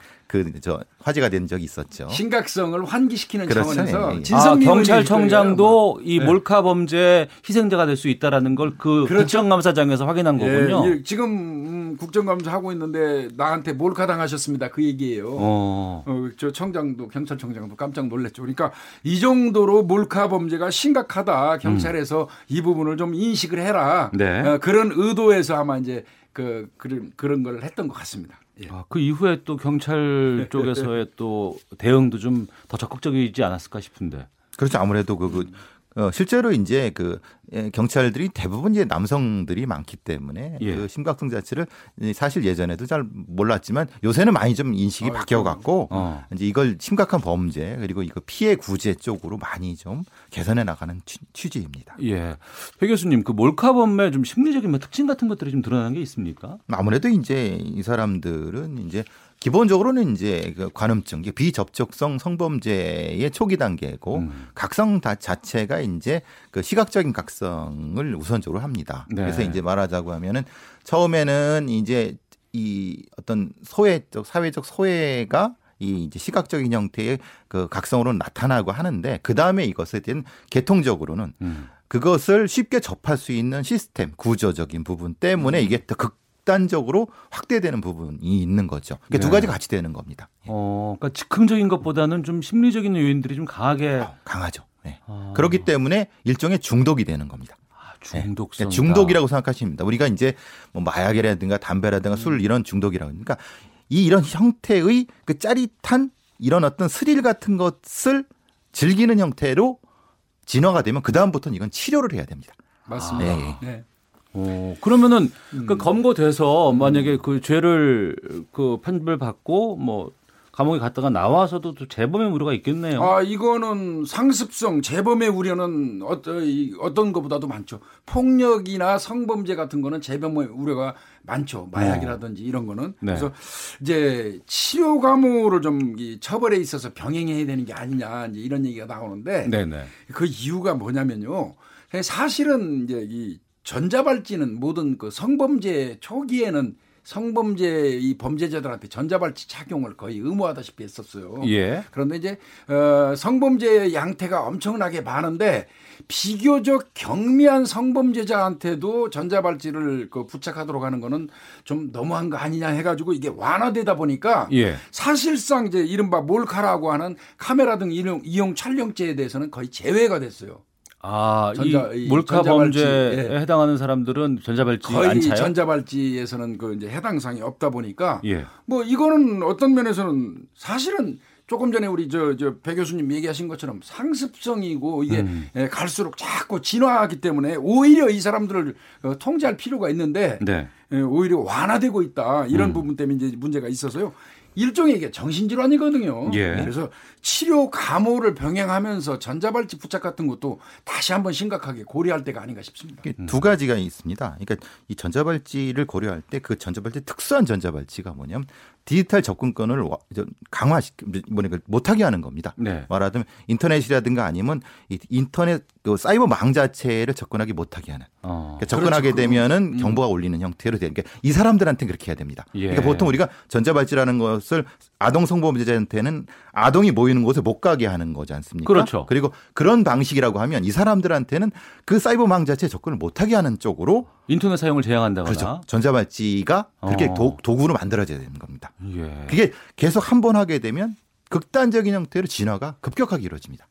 화제가 된 적이 있었죠. 심각성을 환기시키는 그렇죠. 차원에서 경찰청장도 이 몰카 범죄 희생자가 될 수 있다라는 걸 그 그렇죠. 국정감사장에서 확인한 거군요. 예, 지금 국정감사하고 있는데 나한테 몰카 당하셨습니다. 그 얘기예요. 저 청장도 경찰청장도 깜짝 놀랐죠. 그러니까 이 정도로 몰카 범죄가 심각하다. 경찰에서 이 부분을 좀 인식을 해라. 네. 그런 의도에서 아마 이제 그런 걸 했던 것 같습니다. 예. 그 이후에 또 경찰 쪽에서의 또 대응도 좀 더 적극적이지 않았을까 싶은데. 그렇죠. 아무래도 실제로 이제 그 경찰들이 대부분 이제 남성들이 많기 때문에 그 심각성 자체를 사실 예전에도 잘 몰랐지만 요새는 많이 좀 인식이 바뀌어갖고 이제 이걸 심각한 범죄 그리고 이거 피해 구제 쪽으로 많이 좀 개선해 나가는 취지입니다. 예, 배 교수님 그 몰카범의 좀 심리적인 특징 같은 것들이 좀 드러난 게 있습니까? 아무래도 이제 이 사람들은 이제 기본적으로는 이제 관음증, 비접촉성 성범죄의 초기 단계고 각성 자체가 이제 그 시각적인 각성을 우선적으로 합니다. 네. 그래서 이제 말하자고 하면은 처음에는 이제 이 어떤 사회적 소외가 이 이제 시각적인 형태의 그 각성으로 나타나고 하는데 그 다음에 이것에 대한 개통적으로는 그것을 쉽게 접할 수 있는 시스템 구조적인 부분 때문에 이게 더 극단적으로 확대되는 부분이 있는 거죠. 그러니까 두 가지 같이 되는 겁니다. 그러니까 즉흥적인 것보다는 좀 심리적인 요인들이 좀 강하게 강하죠. 네. 그렇기 때문에 일종의 중독이 되는 겁니다. 중독성. 네. 중독이라고 생각하십니다. 우리가 이제 뭐 마약이라든가 담배라든가 술 이런 중독이라고 하니까 이런 형태의 그 짜릿한 이런 어떤 스릴 같은 것을 즐기는 형태로 진화가 되면 그 다음부터는 이건 치료를 해야 됩니다. 맞습니다. 네. 그러면은 그 검거돼서 만약에 그 죄를 그 판별받고 뭐 감옥에 갔다가 나와서도 또 재범의 우려가 있겠네요. 아, 이거는 상습성, 재범의 우려는 어떤 것보다도 많죠. 폭력이나 성범죄 같은 거는 재범의 우려가 많죠. 마약이라든지 이런 거는. 네. 그래서 이제 치료 감호를 좀 처벌에 있어서 병행해야 되는 게 아니냐 이제 이런 얘기가 나오는데 네네. 그 이유가 뭐냐면요. 사실은 이제 이 전자발찌는 모든 그 성범죄 초기에는 성범죄 이 범죄자들한테 전자발찌 착용을 거의 의무하다시피 했었어요. 예. 그런데 이제 성범죄의 양태가 엄청나게 많은데 비교적 경미한 성범죄자한테도 전자발찌를 그 부착하도록 하는 거는 좀 너무한 거 아니냐 해가지고 이게 완화되다 보니까 예. 사실상 이제 이른바 몰카라고 하는 카메라 등 이용 촬영죄에 대해서는 거의 제외가 됐어요. 아, 이 몰카 범죄에 예. 해당하는 사람들은 전자발찌 안 차요? 거의 전자발찌에서는 그 이제 해당 사항이 없다 보니까 예. 뭐 이거는 어떤 면에서는 사실은 조금 전에 우리 배 교수님 얘기하신 것처럼 상습성이고 이게 갈수록 자꾸 진화하기 때문에 오히려 이 사람들을 통제할 필요가 있는데 네. 오히려 완화되고 있다 이런 부분 때문에 이제 문제가 있어서요. 일종의 이게 정신질환이거든요. 예. 그래서 치료 감호를 병행하면서 전자발찌 부착 같은 것도 다시 한번 심각하게 고려할 때가 아닌가 싶습니다. 두 가지가 있습니다. 그러니까 이 전자발찌를 고려할 때 그 전자발찌 특수한 전자발찌가 뭐냐면 디지털 접근권을 못하게 하는 겁니다. 네. 말하자면 인터넷이라든가 아니면 인터넷 사이버 망 자체를 접근하기 못하게 하는. 그러니까 접근하게 되면은 경보가 울리는 형태로 되는 게 이 사람들한테 그렇게 해야 됩니다. 예. 그러니까 보통 우리가 전자발찌라는 것을 아동 성범죄자한테는 아동이 모이는 곳에 못 가게 하는 거지 않습니까? 그렇죠. 그리고 그런 방식이라고 하면 이 사람들한테는 그 사이버 망 자체에 접근을 못하게 하는 쪽으로 인터넷 사용을 제한한다거나 그렇죠. 전자발찌가 그렇게 도구로 만들어져야 되는 겁니다. 예. 그게 계속 한 번 하게 되면 극단적인 형태로 진화가 급격하게 이루어집니다.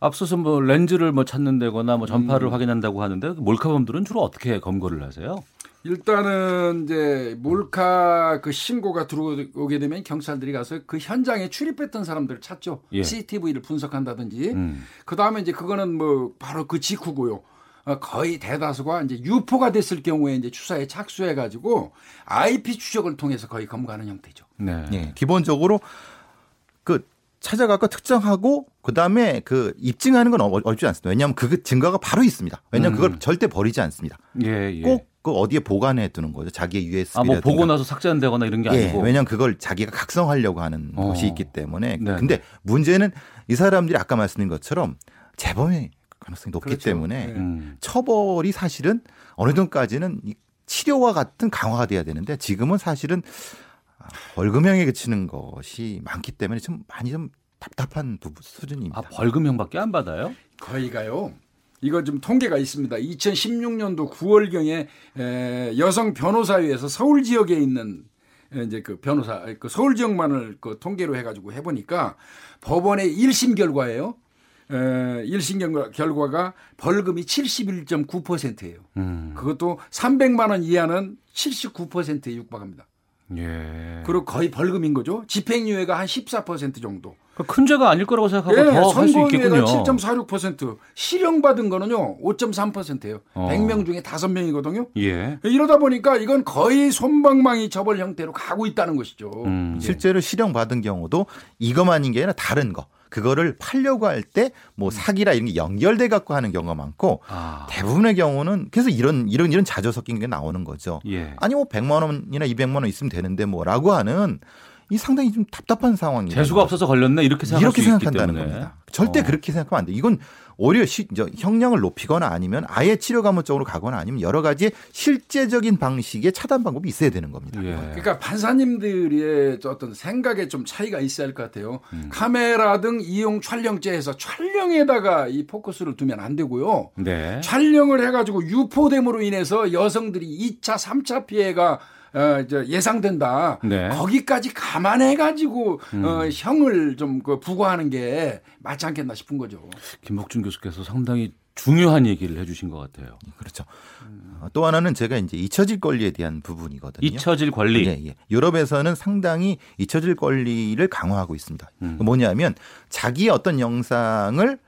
앞서서 뭐 렌즈를 찾는다거나 전파를 확인한다고 하는데 몰카범들은 주로 어떻게 검거를 하세요? 일단은 이제 몰카 그 신고가 들어오게 되면 경찰들이 가서 그 현장에 출입했던 사람들을 찾죠. 예. CCTV를 분석한다든지. 그 다음에 이제 그거는 뭐 바로 그 직후고요. 거의 대다수가 이제 유포가 됐을 경우에 이제 추사에 착수해가지고 IP 추적을 통해서 거의 검거하는 형태죠. 네. 네. 기본적으로 그 찾아가서 특정하고 그 다음에 그 입증하는 건 어렵지 않습니다. 왜냐하면 그 증거가 바로 있습니다. 왜냐하면 그걸 절대 버리지 않습니다. 예, 예. 꼭 그 어디에 보관해 두는 거죠. 자기의 USB라든가. 아, 뭐 보고 나서 삭제한다거나 이런 게 아니고. 예, 왜냐하면 그걸 자기가 각성하려고 하는 것이 있기 때문에. 네. 근데 문제는 이 사람들이 아까 말씀드린 것처럼 재범의 가능성이 높기 그렇죠. 때문에 네. 처벌이 사실은 어느 정도까지는 치료와 같은 강화가 돼야 되는데 지금은 사실은 벌금형에 그치는 것이 많기 때문에 좀 많이 좀 답답한 수준입니다. 아, 벌금형밖에 안 받아요? 거의가요. 이거 좀 통계가 있습니다. 2016년도 9월경에 여성 변호사회에서 서울 지역에 있는 이제 그 변호사 그 서울 지역만을 그 통계로 해가지고 해보니까 법원의 1심 결과예요. 1심 결과가 벌금이 71.9%예요. 그것도 300만 원 이하는 79%에 육박합니다. 예. 그리고 거의 벌금인 거죠. 집행유예가 한 14% 정도. 큰 죄가 아닐 거라고 생각하고 예, 더 할 수 있겠군요. 선고유예가 7.46%, 실형받은 거는요 5.3%예요. 100명 중에 5명이거든요. 예. 이러다 보니까 이건 거의 솜방망이 처벌 형태로 가고 있다는 것이죠. 예. 실제로 실형받은 경우도 이것만인 게 아니라 다른 거. 그거를 팔려고 할 때 뭐 사기라 이런 게 연결돼 갖고 하는 경우가 많고 대부분의 경우는 그래서 이런 자조 섞인 게 나오는 거죠. 예. 아니 뭐 100만 원이나 200만 원 있으면 되는데 뭐라고 하는 이 상당히 좀 답답한 상황이에요. 재수가 없어서 걸렸네 이렇게 생각할 이렇게 수 생각한다는 있기 때문에. 겁니다. 절대 그렇게 생각하면 안 돼. 이건 오히려 형량을 높이거나 아니면 아예 치료 감호 쪽으로 가거나 아니면 여러 가지 실제적인 방식의 차단 방법이 있어야 되는 겁니다. 예. 그러니까 판사님들의 어떤 생각에 좀 차이가 있어야 할 것 같아요. 카메라 등 이용 촬영죄에서 촬영에다가 이 포커스를 두면 안 되고요. 네. 촬영을 해가지고 유포됨으로 인해서 여성들이 2차, 3차 피해가 예상된다. 네. 거기까지 감안해가지고 형을 좀 부과하는 게 맞지 않겠나 싶은 거죠. 김복준 교수께서 상당히 중요한 얘기를 해주신 것 같아요. 그렇죠. 또 하나는 제가 이제 잊혀질 권리에 대한 부분이거든요. 잊혀질 권리. 예, 예. 유럽에서는 상당히 잊혀질 권리를 강화하고 있습니다. 뭐냐면 자기의 어떤 영상을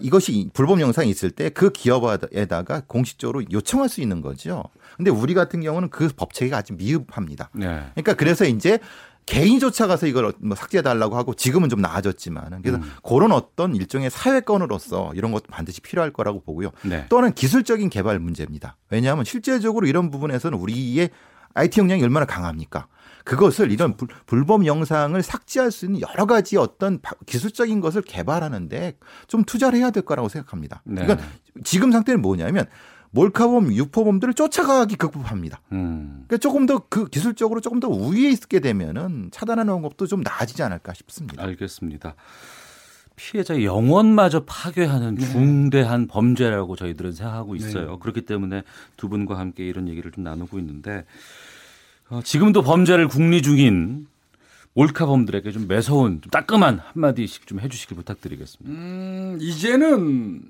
이것이 불법 영상이 있을 때 그 기업에다가 공식적으로 요청할 수 있는 거죠. 근데 우리 같은 경우는 그 법체계가 아주 미흡합니다. 네. 그러니까 그래서 이제 개인이 쫓아가서 이걸 뭐 삭제해달라고 하고 지금은 좀 나아졌지만 그래서 그런 어떤 일종의 사회권으로서 이런 것도 반드시 필요할 거라고 보고요. 네. 또는 기술적인 개발 문제입니다. 왜냐하면 실제적으로 이런 부분에서는 우리의 IT 역량이 얼마나 강합니까? 그것을 이런 불법 영상을 삭제할 수 있는 여러 가지 어떤 기술적인 것을 개발하는데 좀 투자를 해야 될 거라고 생각합니다. 네. 그러니까 지금 상태는 뭐냐면 몰카범, 유포범들을 쫓아가기 급급합니다. 그러니까 조금 더 그 기술적으로 조금 더 우위에 있게 되면은 차단하는 방법도 좀 나아지지 않을까 싶습니다. 알겠습니다. 피해자의 영혼마저 파괴하는 중대한 범죄라고 저희들은 생각하고 있어요. 네. 그렇기 때문에 두 분과 함께 이런 얘기를 좀 나누고 있는데 지금도 범죄를 궁리 중인 몰카범들에게 좀 매서운 좀 따끔한 한마디씩 좀 해주시길 부탁드리겠습니다. 이제는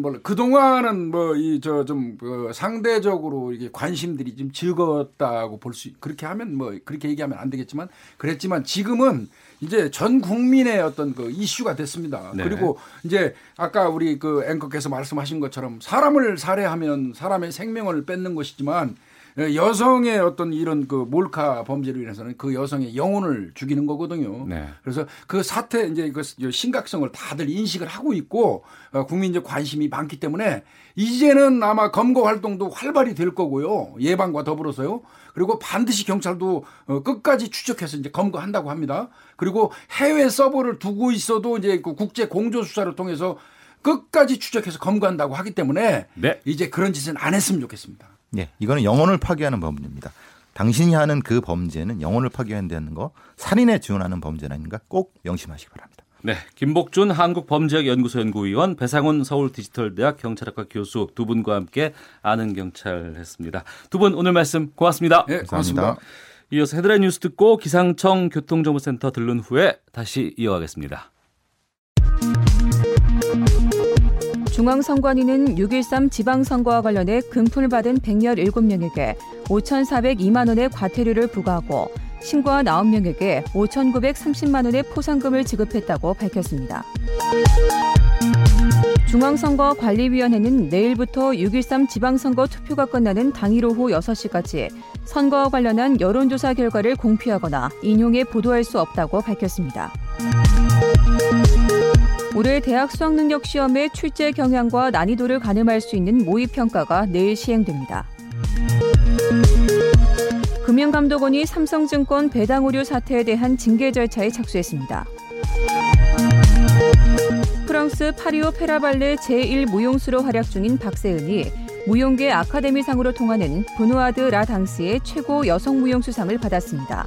뭐 그동안은 뭐 이 저 좀 상대적으로 이게 관심들이 좀 즐거웠다고 볼 수 그렇게 하면 뭐 그렇게 얘기하면 안 되겠지만 그랬지만 지금은 이제 전 국민의 어떤 그 이슈가 됐습니다. 네. 그리고 이제 아까 우리 그 앵커께서 말씀하신 것처럼 사람을 살해하면 사람의 생명을 뺏는 것이지만. 여성의 어떤 이런 그 몰카 범죄로 인해서는 그 여성의 영혼을 죽이는 거거든요. 네. 그래서 그 사태 이제 그 심각성을 다들 인식을 하고 있고 국민적 관심이 많기 때문에 이제는 아마 검거 활동도 활발히 될 거고요. 예방과 더불어서요. 그리고 반드시 경찰도 끝까지 추적해서 이제 검거한다고 합니다. 그리고 해외 서버를 두고 있어도 이제 그 국제 공조 수사를 통해서 끝까지 추적해서 검거한다고 하기 때문에 네. 이제 그런 짓은 안 했으면 좋겠습니다. 예, 이거는 영혼을 파괴하는 범죄입니다. 당신이 하는 그 범죄는 영혼을 파괴한다는 거, 살인에 준하는 범죄는 아닌가 꼭 명심하시기 바랍니다. 네, 김복준 한국범죄학연구소 연구위원, 배상훈 서울디지털대학 경찰학과 교수 두 분과 함께 아는 경찰 했습니다. 두 분 오늘 말씀 고맙습니다. 네, 고맙습니다. 이어서 헤드라인 뉴스 듣고 기상청 교통정보센터 들른 후에 다시 이어가겠습니다. 중앙선관위는 6.13 지방선거와 관련해 금품받은 117명에게 5,402만 원의 과태료를 부과하고 신고한 9명에게 5,930만 원의 포상금을 지급했다고 밝혔습니다. 중앙선거관리위원회는 내일부터 6.13 지방선거 투표가 끝나는 당일 오후 6시까지 선거와 관련한 여론조사 결과를 공표하거나 인용해 보도할 수 없다고 밝혔습니다. 올해 대학 수학능력시험의 출제 경향과 난이도를 가늠할 수 있는 모의평가가 내일 시행됩니다. 금융감독원이 삼성증권 배당 오류 사태에 대한 징계 절차에 착수했습니다. 프랑스 파리오 페라발레 제1무용수로 활약 중인 박세은이 무용계 아카데미상으로 통하는 부누아드 라당스의 최고 여성무용수상을 받았습니다.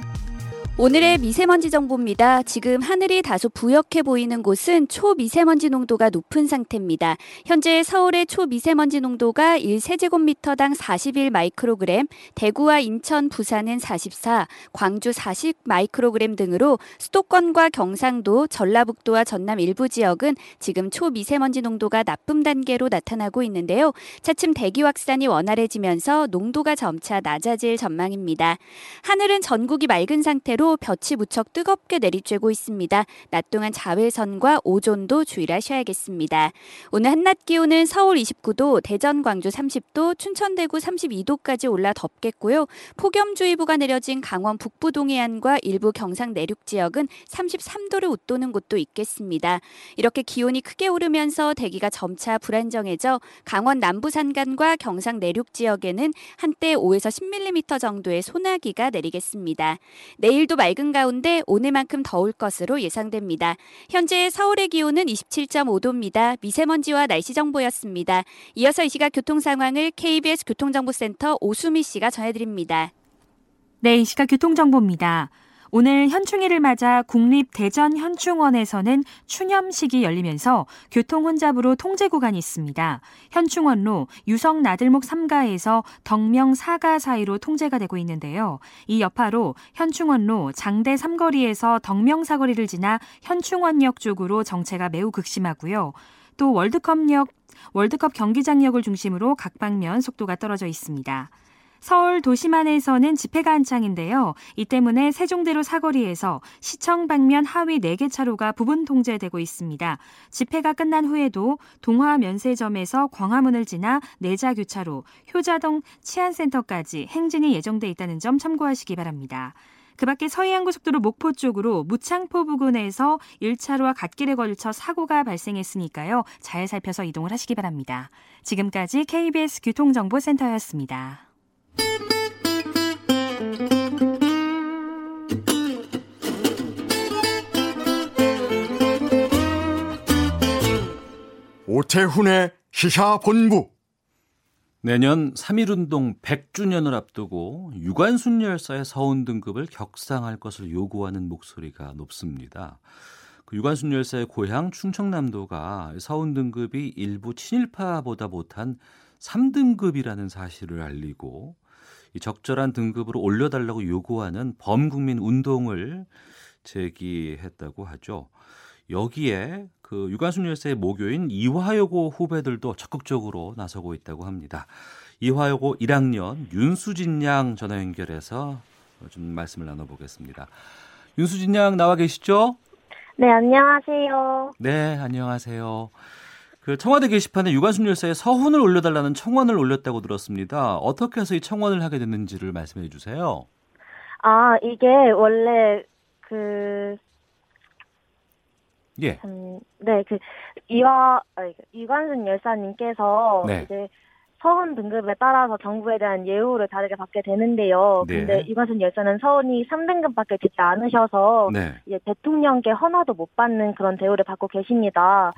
오늘의 미세먼지 정보입니다. 지금 하늘이 다소 부옇게 보이는 곳은 초미세먼지 농도가 높은 상태입니다. 현재 서울의 초미세먼지 농도가 1세제곱미터당 41 마이크로그램, 대구와 인천, 부산은 44, 광주 40 마이크로그램 등으로 수도권과 경상도, 전라북도와 전남 일부 지역은 지금 초미세먼지 농도가 나쁨 단계로 나타나고 있는데요. 차츰 대기 확산이 원활해지면서 농도가 점차 낮아질 전망입니다. 하늘은 전국이 맑은 상태로 볕이 무척 뜨겁게 내리쬐고 있습니다. 낮 동안 자외선과 오존도 주의하셔야겠습니다. 오늘 한낮 기온은 서울 29도, 대전, 광주 30도, 춘천, 대구 32도까지 올라 덥겠고요. 폭염주의보가 내려진 강원 북부 동해안과 일부 경상 내륙 지역은 33도를 웃도는 곳도 있겠습니다. 이렇게 기온이 크게 오르면서 대기가 점차 불안정해져 강원 남부 산간과 경상 내륙 지역에는 한때 5에서 10mm 정도의 소나기가 내리겠습니다. 내일도 맑은 가운데 오늘만큼 더울 것으로 예상됩니다. 현재 서울의 기온은 27.5도입니다. 미세먼지와 날씨 정보였습니다. 이어서 이 시각 교통 상황을 KBS 교통정보센터 오수미 씨가 전해드립니다. 네, 이 시각 교통정보입니다. 오늘 현충일을 맞아 국립대전현충원에서는 추념식이 열리면서 교통혼잡으로 통제 구간이 있습니다. 현충원로 유성나들목 3가에서 덕명 4가 사이로 통제가 되고 있는데요. 이 여파로 현충원로 장대 3거리에서 덕명 4거리를 지나 현충원역 쪽으로 정체가 매우 극심하고요. 또 월드컵 경기장역을 중심으로 각 방면 속도가 떨어져 있습니다. 서울 도심 안에서는 집회가 한창인데요. 이 때문에 세종대로 사거리에서 시청 방면 하위 4개 차로가 부분 통제되고 있습니다. 집회가 끝난 후에도 동화면세점에서 광화문을 지나 내자교차로, 효자동 치안센터까지 행진이 예정돼 있다는 점 참고하시기 바랍니다. 그 밖에 서해안고속도로 목포 쪽으로 무창포 부근에서 1차로와 갓길에 걸쳐 사고가 발생했으니까요. 잘 살펴서 이동을 하시기 바랍니다. 지금까지 KBS 교통정보센터였습니다. 오태훈의 시사본부. 내년 3.1운동 100주년을 앞두고 유관순 열사의 서훈 등급을 격상할 것을 요구하는 목소리가 높습니다. 그 유관순 열사의 고향 충청남도가 서훈 등급이 일부 친일파보다 못한 3등급이라는 사실을 알리고 이 적절한 등급으로 올려달라고 요구하는 범국민 운동을 제기했다고 하죠. 여기에 그 유관순 열사의 모교인 이화여고 후배들도 적극적으로 나서고 있다고 합니다. 이화여고 1학년 윤수진 양 전화 연결해서 좀 말씀을 나눠보겠습니다. 윤수진 양 나와 계시죠? 네, 안녕하세요. 네, 안녕하세요. 그 청와대 게시판에 유관순 열사의 서훈을 올려달라는 청원을 올렸다고 들었습니다. 어떻게 해서 이 청원을 하게 됐는지를 말씀해 주세요. 아, 이게 원래 예. 네, 유관순 열사님께서 네. 이제 서훈 등급에 따라서 정부에 대한 예우를 다르게 받게 되는데요. 네. 근데 유관순 열사는 서훈이 3등급밖에 되지 않으셔서 네. 이제 대통령께 헌화도 못 받는 그런 대우를 받고 계십니다.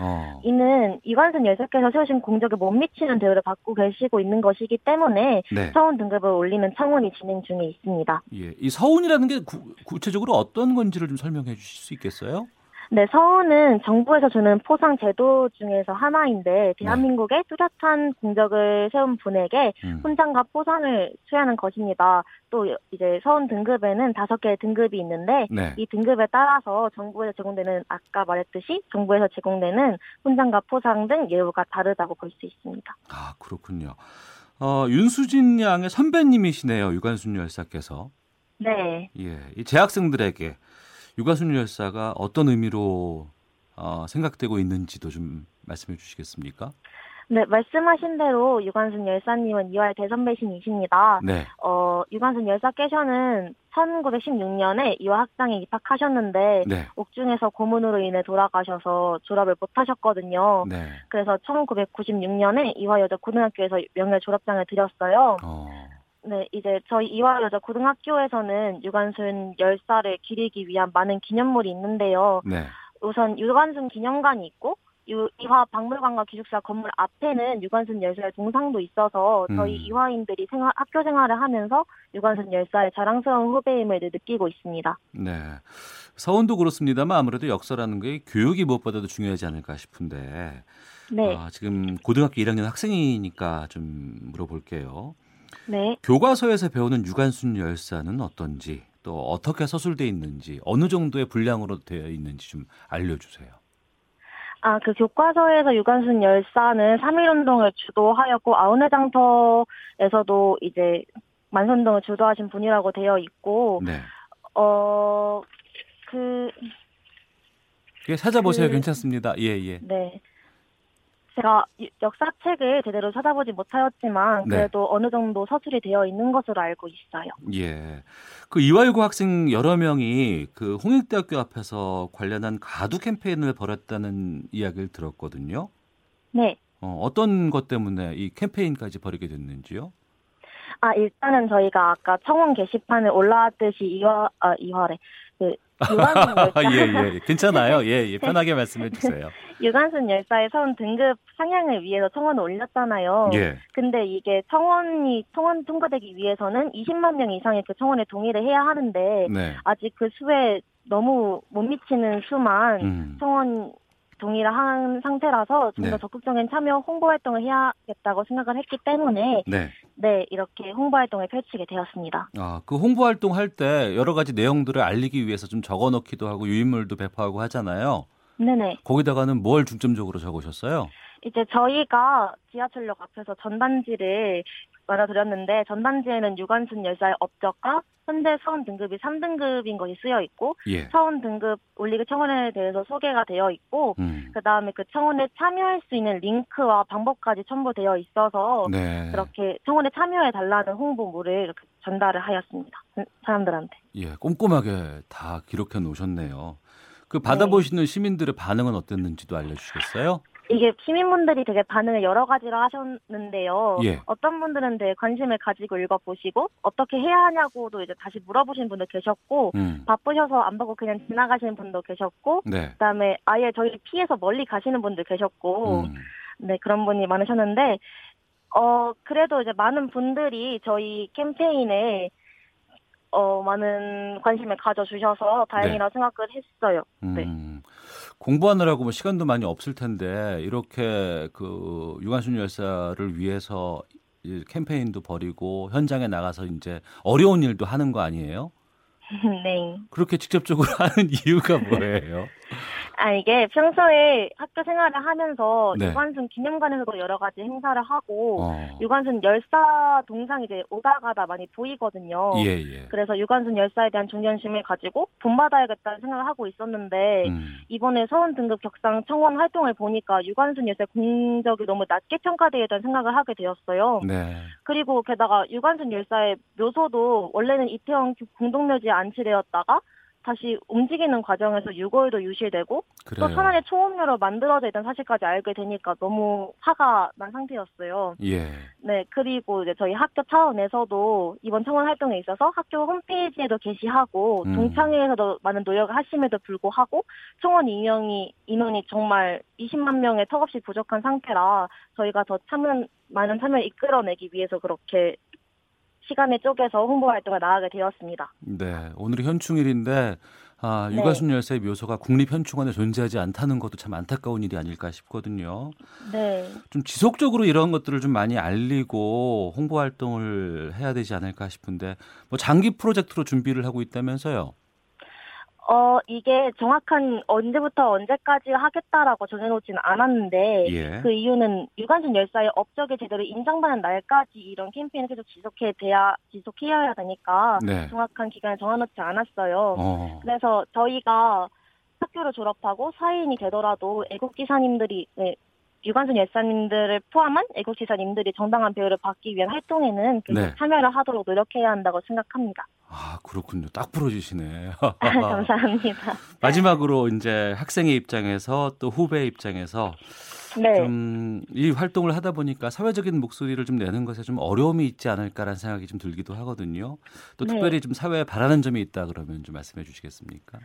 이는 유관순 열사께서 세우신 공적에 못 미치는 대우를 받고 계시고 있는 것이기 때문에 네. 서훈 등급을 올리는 청원이 진행 중에 있습니다. 예, 이 서훈이라는 게 구체적으로 어떤 건지를 좀 설명해 주실 수 있겠어요? 네, 서훈은 정부에서 주는 포상 제도 중에서 하나인데 대한민국의 뚜렷한 공적을 세운 분에게 훈장과 포상을 수여하는 것입니다. 또 이제 서훈 등급에는 5개의 등급이 있는데 네. 이 등급에 따라서 정부에서 제공되는 아까 말했듯이 정부에서 제공되는 훈장과 포상 등 예우가 다르다고 볼 수 있습니다. 아, 그렇군요. 윤수진 양의 선배님이시네요, 유관순 열사께서. 네. 예, 이 재학생들에게. 유관순 열사가 어떤 의미로 생각되고 있는지도 좀 말씀해 주시겠습니까? 네, 말씀하신 대로 유관순 열사님은 이화의 대선배신이십니다. 네. 유관순 열사께서는 1916년에 이화 학당에 입학하셨는데 네. 옥중에서 고문으로 인해 돌아가셔서 졸업을 못하셨거든요. 네. 그래서 1996년에 이화여자 고등학교에서 명예 졸업장을 드렸어요. 네, 이제 저희 이화여자 고등학교에서는 유관순 열사를 기리기 위한 많은 기념물이 있는데요. 네. 우선 유관순 기념관이 있고 이화 박물관과 기숙사 건물 앞에는 유관순 열사의 동상도 있어서 저희 이화인들이 학교 생활을 하면서 유관순 열사의 자랑스러운 후배임을 느끼고 있습니다. 네, 서운도 그렇습니다만 아무래도 역사라는 게 교육이 무엇보다도 중요하지 않을까 싶은데 네. 지금 고등학교 1학년 학생이니까 좀 물어볼게요. 네. 교과서에서 배우는 유관순 열사는 어떤지 또 어떻게 서술되어 있는지 어느 정도의 분량으로 되어 있는지 좀 알려주세요. 아, 그 교과서에서 유관순 열사는 3.1운동을 주도하였고 아우내장터에서도 이제 만선동을 주도하신 분이라고 되어 있고 네. 예, 찾아보세요. 괜찮습니다. 예. 네. 제가 역사책을 제대로 찾아보지 못하였지만 그래도 네. 어느 정도 서술이 되어 있는 것으로 알고 있어요. 예, 그 이화여고 학생 여러 명이 그 홍익대학교 앞에서 관련한 가두 캠페인을 벌였다는 이야기를 들었거든요. 네. 어떤 것 때문에 이 캠페인까지 벌이게 됐는지요? 아, 일단은 저희가 아까 청원 게시판에 올라왔듯이 유관순 열사 예. 괜찮아요. 예. 편하게 말씀해 주세요. 유관순 열사의 서훈 등급 상향을 위해서 청원을 올렸잖아요. 예. 근데 이게 청원 통과되기 위해서는 20만 명 이상의 그 청원에 동의를 해야 하는데 네. 아직 그 수에 너무 못 미치는 수만 청원 동의를 한 상태라서 좀 더 네. 적극적인 참여 홍보 활동을 해야겠다고 생각을 했기 때문에 네, 이렇게 홍보 활동을 펼치게 되었습니다. 아, 그 홍보 활동 할 때 여러 가지 내용들을 알리기 위해서 좀 적어 넣기도 하고 유인물도 배포하고 하잖아요. 네네. 거기다가는 뭘 중점적으로 적으셨어요? 이제 저희가 지하철역 앞에서 전단지를 말씀드렸는데 전단지에는 유관순 열사의 업적과 현재 서원 등급이 3등급인 것이 쓰여 있고 예. 서원 등급 올리기 청원에 대해서 소개가 되어 있고 그다음에 그 청원에 참여할 수 있는 링크와 방법까지 첨부되어 있어서 네. 그렇게 청원에 참여해달라는 홍보물을 이렇게 전달을 하였습니다. 사람들한테. 예, 꼼꼼하게 다 기록해 놓으셨네요. 그 받아보시는 네. 시민들의 반응은 어땠는지도 알려주시겠어요? 이게 시민분들이 되게 반응을 여러 가지로 하셨는데요. 예. 어떤 분들은 되게 관심을 가지고 읽어보시고 어떻게 해야 하냐고도 이제 다시 물어보신 분도 계셨고 바쁘셔서 안 보고 그냥 지나가시는 분도 계셨고 네. 그다음에 아예 저희 피해서 멀리 가시는 분도 계셨고 네 그런 분이 많으셨는데 그래도 이제 많은 분들이 저희 캠페인에 많은 관심을 가져주셔서 다행이라고 네. 생각을 했어요. 네. 공부하느라고 뭐 시간도 많이 없을 텐데 이렇게 그 유관순 열사를 위해서 캠페인도 벌이고 현장에 나가서 이제 어려운 일도 하는 거 아니에요? 네. 그렇게 직접적으로 하는 이유가 뭐예요? 이게 평소에 학교 생활을 하면서 네. 유관순 기념관에서도 여러 가지 행사를 하고 유관순 열사 동상이 이제 오다 가다 많이 보이거든요. 예, 예. 그래서 유관순 열사에 대한 존경심을 가지고 본받아야겠다는 생각을 하고 있었는데 이번에 서원 등급 격상 청원 활동을 보니까 유관순 열사의 공적이 너무 낮게 평가되었다는 생각을 하게 되었어요. 네. 그리고 게다가 유관순 열사의 묘소도 원래는 이태원 공동묘지에 안치되었다가 다시 움직이는 과정에서 6월도 유실되고 그래요. 또 천안의 초원묘로 만들어져 있던 사실까지 알게 되니까 너무 화가 난 상태였어요. 예. 네, 그리고 이제 저희 학교 차원에서도 이번 청원 활동에 있어서 학교 홈페이지에도 게시하고 동창회에서도 많은 노력을 하심에도 불구하고 청원 인원이 정말 20만 명에 턱없이 부족한 상태라 저희가 더 많은 참여를 이끌어내기 위해서 그렇게 시간에 쪼개서 홍보 활동을 나가게 되었습니다. 네, 오늘이 현충일인데 네. 유관순 열사의 묘소가 국립현충원에 존재하지 않다는 것도 참 안타까운 일이 아닐까 싶거든요. 네. 좀 지속적으로 이런 것들을 좀 많이 알리고 홍보 활동을 해야 되지 않을까 싶은데 뭐 장기 프로젝트로 준비를 하고 있다면서요? 이게 정확한 언제부터 언제까지 하겠다라고 정해놓지는 않았는데 예. 그 이유는 유관순 열사의 업적이 제대로 인정받는 날까지 이런 캠페인을 계속 지속해야 되니까 네. 정확한 기간을 정해놓지 않았어요. 그래서 저희가 학교를 졸업하고 사회인이 되더라도 애국지사님들이 네, 유관순 열사님들을 포함한 애국지사님들이 정당한 배우를 받기 위한 활동에는 계속 네. 참여를 하도록 노력해야 한다고 생각합니다. 아, 그렇군요. 딱 부러지시네. 감사합니다. 마지막으로 이제 학생의 입장에서 또 후배의 입장에서 네. 좀 이 활동을 하다 보니까 사회적인 목소리를 좀 내는 것에 좀 어려움이 있지 않을까라는 생각이 좀 들기도 하거든요. 또 네. 특별히 좀 사회에 바라는 점이 있다 그러면 좀 말씀해 주시겠습니까?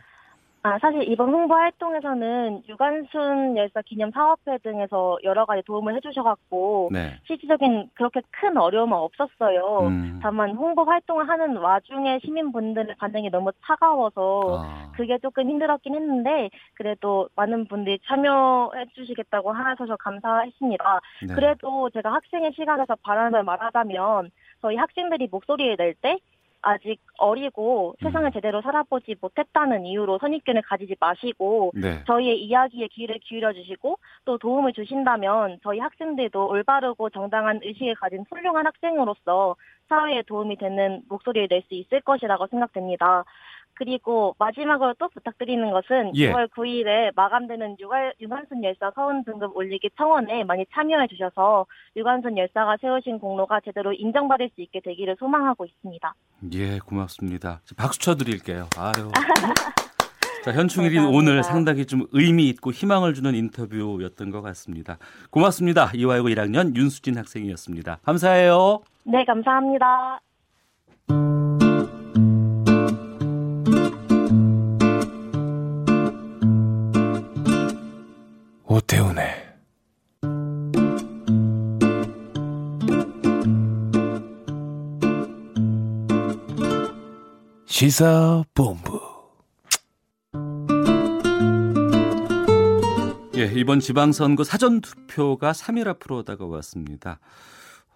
사실 이번 홍보 활동에서는 유관순 열사 기념 사업회 등에서 여러 가지 도움을 해주셔갖고 네. 실질적인 그렇게 큰 어려움은 없었어요. 다만 홍보 활동을 하는 와중에 시민분들의 반응이 너무 차가워서 그게 조금 힘들었긴 했는데 그래도 많은 분들이 참여해주시겠다고 하셔서 감사했습니다. 네. 그래도 제가 학생의 시각에서 바라는 걸 말하자면 저희 학생들이 목소리를 낼 때 아직 어리고 세상을 제대로 살아보지 못했다는 이유로 선입견을 가지지 마시고 네. 저희의 이야기에 귀를 기울여주시고 또 도움을 주신다면 저희 학생들도 올바르고 정당한 의식을 가진 훌륭한 학생으로서 사회에 도움이 되는 목소리를 낼 수 있을 것이라고 생각됩니다. 그리고 마지막으로 또 부탁드리는 것은 예. 6월 9일에 마감되는 유관순 열사 서원 등급 올리기 청원에 많이 참여해 주셔서 유관순 열사가 세우신 공로가 제대로 인정받을 수 있게 되기를 소망하고 있습니다. 예, 고맙습니다. 박수 쳐드릴게요. 아유. 자, 현충일이 감사합니다. 오늘 상당히 좀 의미 있고 희망을 주는 인터뷰였던 것 같습니다. 고맙습니다. 이화여고 1학년 윤수진 학생이었습니다. 감사해요. 네, 감사합니다. 오태훈의 시사본부. 예, 이번 지방선거 사전투표가 3일 앞으로 다가왔습니다.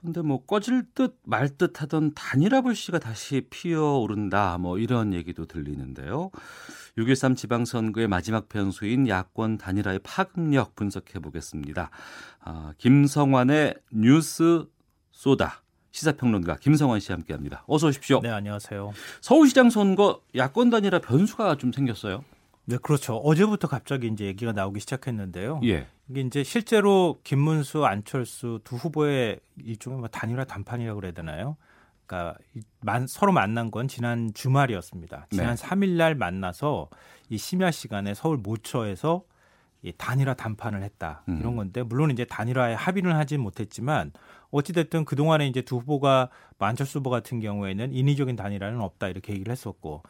근데 뭐 꺼질 듯 말 듯 하던 단일화 불씨가 다시 피어오른다 뭐 이런 얘기도 들리는데요. 6.13 지방선거의 마지막 변수인 야권 단일화의 파급력 분석해 보겠습니다. 김성환의 뉴스 쏘다 시사평론가 김성환 씨와 함께합니다. 어서 오십시오. 네, 안녕하세요. 서울시장 선거 야권 단일화 변수가 좀 생겼어요. 네, 그렇죠. 어제부터 갑자기 이제 얘기가 나오기 시작했는데요. 예. 이게 이제 실제로 김문수, 안철수 두 후보의 일종의 단일화 단판이라고 그래야 되나요? 그러니까 서로 만난 건 지난 주말이었습니다. 지난 3일 날 만나서 이 심야 시간에 서울 모처에서 이 단일화 단판을 했다. 이런 건데 물론 이제 단일화에 합의는 하진 못했지만 어찌됐든 그동안에 이제 두 후보가 안철수 후보 같은 경우에는 인위적인 단일화는 없다 이렇게 얘기를 했었고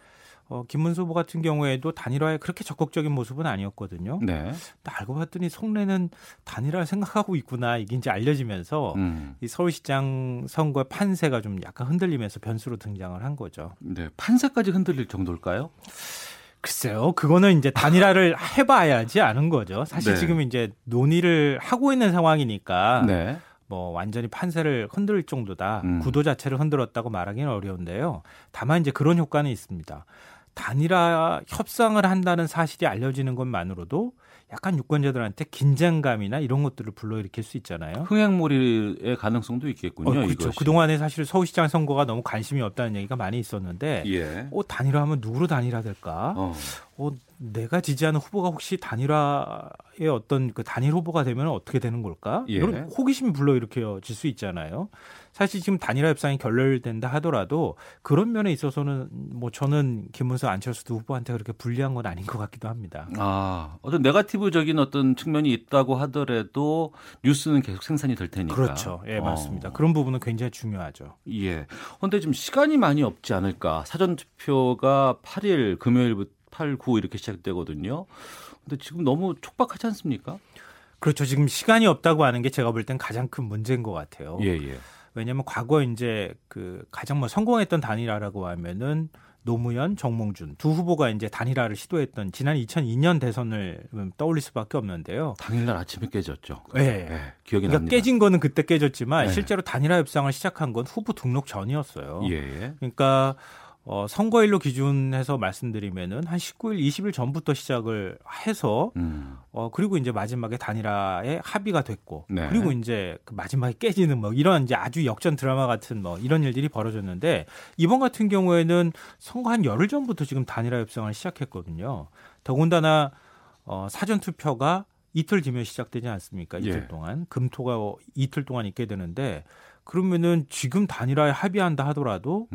김문수 후보 같은 경우에도 단일화에 그렇게 적극적인 모습은 아니었거든요. 네. 알고 봤더니 속내는 단일화를 생각하고 있구나 이게 이제 알려지면서 이 서울시장 선거의 판세가 좀 약간 흔들리면서 변수로 등장을 한 거죠. 네, 판세까지 흔들릴 정도일까요? 글쎄요, 그거는 이제 단일화를 해봐야지 아는 거죠. 사실 네. 지금 이제 논의를 하고 있는 상황이니까 네. 뭐 완전히 판세를 흔들 정도다. 구도 자체를 흔들었다고 말하기는 어려운데요. 다만 이제 그런 효과는 있습니다. 단일화 협상을 한다는 사실이 알려지는 것만으로도 약간 유권자들한테 긴장감이나 이런 것들을 불러일으킬 수 있잖아요. 흥행몰이의 가능성도 있겠군요. 그렇죠. 그동안에 사실 서울시장 선거가 너무 관심이 없다는 얘기가 많이 있었는데 예. 단일화하면 누구로 단일화될까? 내가 지지하는 후보가 혹시 단일화의 어떤 그 단일 후보가 되면 어떻게 되는 걸까? 예. 이런 호기심이 불러일으켜질 수 있잖아요. 사실 지금 단일화 협상이 결렬된다 하더라도 그런 면에 있어서는 뭐 저는 김문수, 안철수 두 후보한테 그렇게 불리한 건 아닌 것 같기도 합니다. 아, 어떤 네거티브적인 어떤 측면이 있다고 하더라도 뉴스는 계속 생산이 될 테니까. 그렇죠. 예, 맞습니다. 그런 부분은 굉장히 중요하죠. 예. 그런데 지금 시간이 많이 없지 않을까. 사전투표가 8일 금요일부터 8, 9 이렇게 시작되거든요. 근데 지금 너무 촉박하지 않습니까? 그렇죠. 지금 시간이 없다고 하는 게 제가 볼 땐 가장 큰 문제인 것 같아요. 예, 예. 왜냐하면 과거 이제 그 가장 뭐 성공했던 단일화라고 하면은 노무현, 정몽준 두 후보가 이제 단일화를 시도했던 지난 2002년 대선을 떠올릴 수밖에 없는데요. 당일날 아침에 깨졌죠. 네. 네. 기억이 그러니까 납니다. 깨진 거는 그때 깨졌지만 네. 실제로 단일화 협상을 시작한 건 후보 등록 전이었어요. 예. 그러니까. 선거일로 기준해서 말씀드리면은 한 19일, 20일 전부터 시작을 해서 그리고 이제 마지막에 단일화에 합의가 됐고 네. 그리고 이제 그 마지막에 깨지는 뭐 이런 이제 아주 역전 드라마 같은 뭐 이런 일들이 벌어졌는데 이번 같은 경우에는 선거 한 열흘 전부터 지금 단일화 협상을 시작했거든요. 더군다나 사전 투표가 이틀 뒤면 시작되지 않습니까? 이틀 예. 동안 금토가 이틀 동안 있게 되는데 그러면은 지금 단일화에 합의한다 하더라도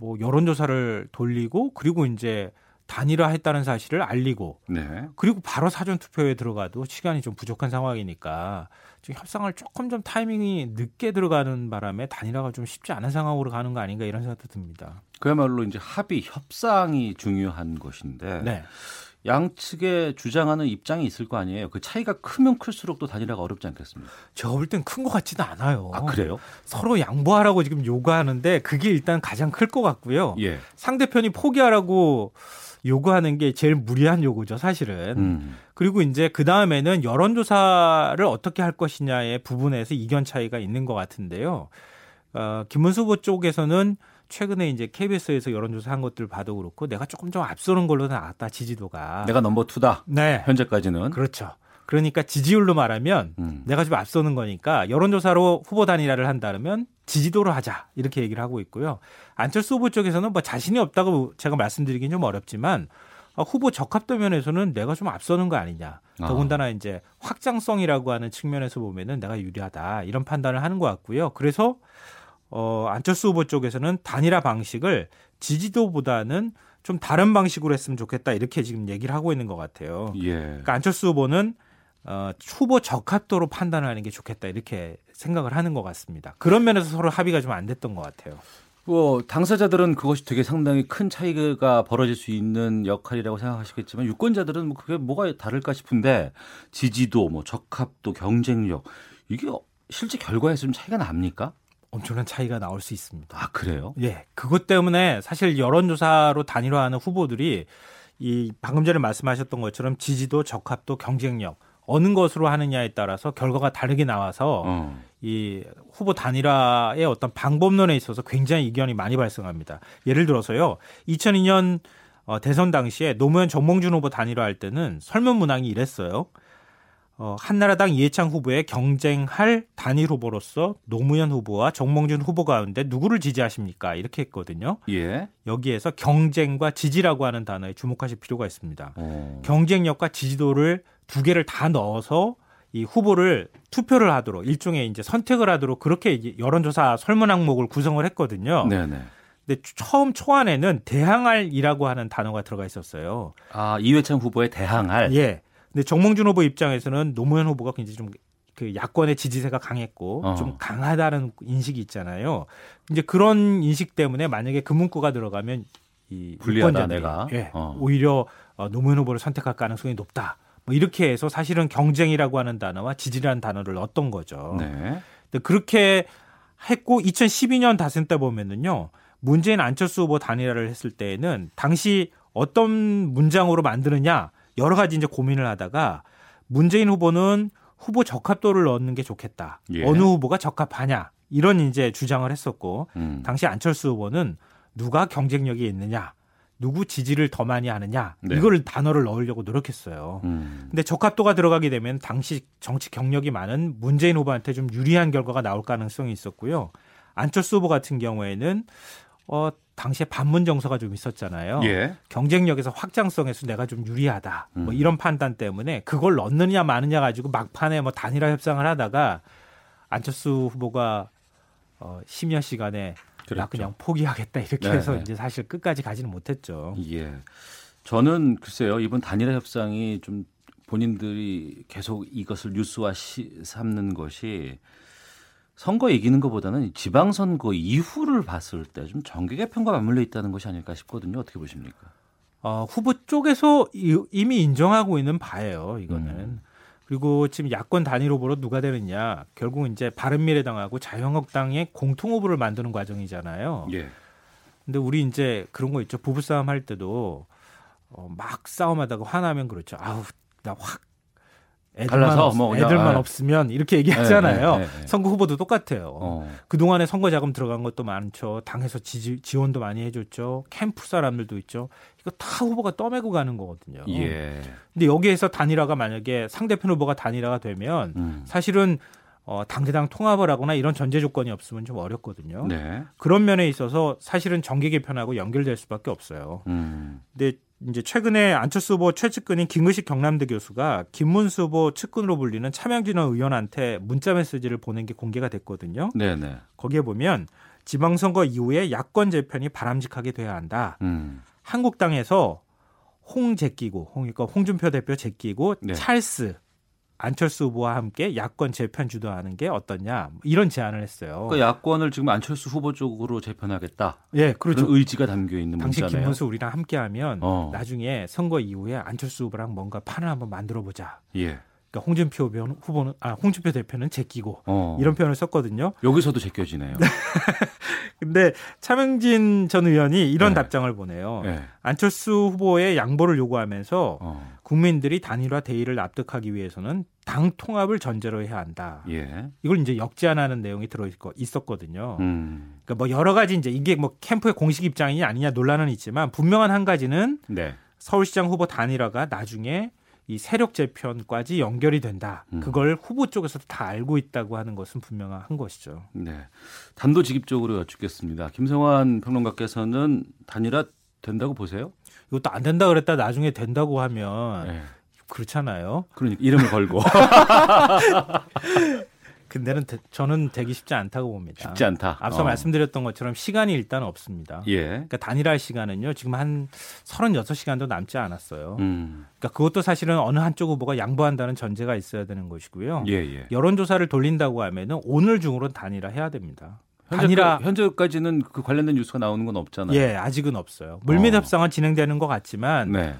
뭐 여론조사를 돌리고 그리고 이제 단일화했다는 사실을 알리고 네. 그리고 바로 사전투표에 들어가도 시간이 좀 부족한 상황이니까 지금 협상을 조금 좀 타이밍이 늦게 들어가는 바람에 단일화가 좀 쉽지 않은 상황으로 가는 거 아닌가 이런 생각도 듭니다. 그야말로 이제 합의, 협상이 중요한 것인데 네. 양측에 주장하는 입장이 있을 거 아니에요. 그 차이가 크면 클수록 또 단일화가 어렵지 않겠습니까? 제가 볼 땐 큰 것 같지는 않아요. 아, 그래요? 서로 양보하라고 지금 요구하는데 그게 일단 가장 클 것 같고요. 예. 상대편이 포기하라고 요구하는 게 제일 무리한 요구죠, 사실은. 그리고 이제 그 다음에는 여론조사를 어떻게 할 것이냐의 부분에서 이견 차이가 있는 것 같은데요. 김문수 후보 쪽에서는 최근에 이제 KBS에서 여론조사 한 것들 봐도 그렇고 내가 조금 좀 앞서는 걸로 나왔다 지지도가. 내가 넘버 2다. 네. 현재까지는. 그렇죠. 그러니까 지지율로 말하면 내가 좀 앞서는 거니까 여론조사로 후보 단일화를 한다면 지지도로 하자 이렇게 얘기를 하고 있고요. 안철수 후보 쪽에서는 뭐 자신이 없다고 제가 말씀드리긴 좀 어렵지만 후보 적합도 면에서는 내가 좀 앞서는 거 아니냐. 더군다나 이제 확장성이라고 하는 측면에서 보면은 내가 유리하다 이런 판단을 하는 것 같고요. 그래서 안철수 후보 쪽에서는 단일화 방식을 지지도보다는 좀 다른 방식으로 했으면 좋겠다 이렇게 지금 얘기를 하고 있는 것 같아요. 예. 그러니까 안철수 후보는 후보 적합도로 판단하는 게 좋겠다 이렇게 생각을 하는 것 같습니다. 그런 면에서 서로 합의가 좀 안 됐던 것 같아요. 당사자들은 그것이 되게 상당히 큰 차이가 벌어질 수 있는 역할이라고 생각하시겠지만 유권자들은 뭐 그게 뭐가 다를까 싶은데 지지도, 뭐 적합도, 경쟁력 이게 실제 결과에서 좀 차이가 납니까? 엄청난 차이가 나올 수 있습니다. 아, 그래요? 예. 그것 때문에 사실 여론조사로 단일화하는 후보들이 이 방금 전에 말씀하셨던 것처럼 지지도, 적합도, 경쟁력 어느 것으로 하느냐에 따라서 결과가 다르게 나와서 이 후보 단일화의 어떤 방법론에 있어서 굉장히 이견이 많이 발생합니다. 예를 들어서요. 2002년 대선 당시에 노무현 정몽준 후보 단일화할 때는 설문 문항이 이랬어요. 한나라당 이해찬 후보에 경쟁할 단일 후보로서 노무현 후보와 정몽준 후보 가운데 누구를 지지하십니까? 이렇게 했거든요. 예. 여기에서 경쟁과 지지라고 하는 단어에 주목하실 필요가 있습니다. 경쟁력과 지지도를 두 개를 다 넣어서 이 후보를 투표를 하도록 일종의 이제 선택을 하도록 그렇게 이제 여론조사 설문 항목을 구성을 했거든요. 네네. 근데 처음 초안에는 대항할이라고 하는 단어가 들어가 있었어요. 아, 이회창 후보의 대항할. 예. 근데 정몽준 후보 입장에서는 노무현 후보가 굉장히 좀 그 야권의 지지세가 강했고 좀 강하다는 인식이 있잖아요. 이제 그런 인식 때문에 만약에 그 문구가 들어가면 이 불리하다 내가 예, 오히려 노무현 후보를 선택할 가능성이 높다. 뭐 이렇게 해서 사실은 경쟁이라고 하는 단어와 지지라는 단어를 넣었던 거죠. 네. 근데 그렇게 했고 2012년 다선 때 보면은요 문재인 안철수 후보 단일화를 했을 때에는 당시 어떤 문장으로 만드느냐 여러 가지 이제 고민을 하다가 문재인 후보는 후보 적합도를 넣는 게 좋겠다. 예. 어느 후보가 적합하냐 이런 이제 주장을 했었고 당시 안철수 후보는 누가 경쟁력이 있느냐. 누구 지지를 더 많이 하느냐 네. 이걸 단어를 넣으려고 노력했어요. 근데 적합도가 들어가게 되면 당시 정치 경력이 많은 문재인 후보한테 좀 유리한 결과가 나올 가능성이 있었고요. 안철수 후보 같은 경우에는 당시에 반문 정서가 좀 있었잖아요. 예. 경쟁력에서 확장성에서 내가 좀 유리하다. 뭐 이런 판단 때문에 그걸 넣느냐 마느냐 가지고 막판에 뭐 단일화 협상을 하다가 안철수 후보가 심야 시간에 그랬죠. 나 그냥 포기하겠다 이렇게 해서 이제 사실 끝까지 가지는 못했죠. 예. 저는 글쎄요 이번 단일화 협상이 좀 본인들이 계속 이것을 뉴스화 삼는 것이 선거 이기는 것보다는 지방선거 이후를 봤을 때 좀 정계 개편과 맞물려 있다는 것이 아닐까 싶거든요. 어떻게 보십니까? 후보 쪽에서 이미 인정하고 있는 바예요. 이거는. 그리고 지금 야권 단일 후보로 누가 되느냐 결국 이제 바른미래당하고 자유한국당의 공통 후보를 만드는 과정이잖아요. 그런데 예. 우리 이제 그런 거 있죠. 부부싸움 할 때도 막 싸움하다가 화나면 그렇죠. 아우 나 확 애들만 없으면 이렇게 얘기하잖아요. 예. 선거 후보도 똑같아요. 그동안에 선거 자금 들어간 것도 많죠. 당에서 지원도 많이 해줬죠. 캠프 사람들도 있죠. 이거 다 후보가 떠매고 가는 거거든요. 예. 근데 여기에서 단일화가 만약에 상대편 후보가 단일화가 되면 사실은 당대당 통합을 하거나 이런 전제 조건이 없으면 좀 어렵거든요. 네. 그런 면에 있어서 사실은 정계 개편하고 연결될 수밖에 없어요. 근데 이제 최근에 안철수 후보 최측근인 김근식 경남대 교수가 김문수 후보 측근으로 불리는 차명진 의원한테 문자 메시지를 보낸 게 공개가 됐거든요. 네네. 거기에 보면 지방선거 이후에 야권 재편이 바람직하게 돼야 한다. 한국당에서 홍 제끼고 홍준표 대표 제끼고 네. 찰스 안철수 후보와 함께 야권 재편 주도하는 게 어떠냐 이런 제안을 했어요. 그러니까 야권을 지금 안철수 후보 쪽으로 재편하겠다. 예, 그렇죠. 그런 의지가 담겨 있는 문자네요. 당시 김문수 우리랑 함께하면 나중에 선거 이후에 안철수 후보랑 뭔가 판을 한번 만들어 보자. 예. 그러니까 홍준표 대표는 제끼고 이런 표현을 썼거든요. 여기서도 제껴지네요. 근데 차명진 전 의원이 이런 네. 답장을 보내요. 네. 안철수 후보의 양보를 요구하면서 국민들이 단일화 대의를 납득하기 위해서는 당 통합을 전제로 해야 한다. 예. 이걸 이제 역제안하는 내용이 들어있었거든요. 그러니까 뭐 여러 가지 이제 이게 뭐 캠프의 공식 입장이냐 아니냐 논란은 있지만 분명한 한 가지는 네. 서울시장 후보 단일화가 나중에 이 세력 재편까지 연결이 된다. 그걸 후보 쪽에서도 다 알고 있다고 하는 것은 분명한 것이죠. 네, 단도직입적으로 여쭙겠습니다. 김성환 평론가께서는 단일화 된다고 보세요? 이것도 안 된다 그랬다 나중에 된다고 하면 네. 그렇잖아요. 그러니까 이름을 걸고. 근데는 저는 되기 쉽지 않다고 봅니다. 쉽지 않다. 앞서 말씀드렸던 것처럼 시간이 일단 없습니다. 예. 그러니까 단일할 시간은요. 지금 한 36시간도 남지 않았어요. 그러니까 그것도 사실은 어느 한쪽 후보가 양보한다는 전제가 있어야 되는 것이고요. 예. 여론조사를 돌린다고 하면은 오늘 중으로 단일화 해야 됩니다. 현재까지는 그 관련된 뉴스가 나오는 건 없잖아요. 예, 아직은 없어요. 물밑 협상은 진행되는 것 같지만. 네.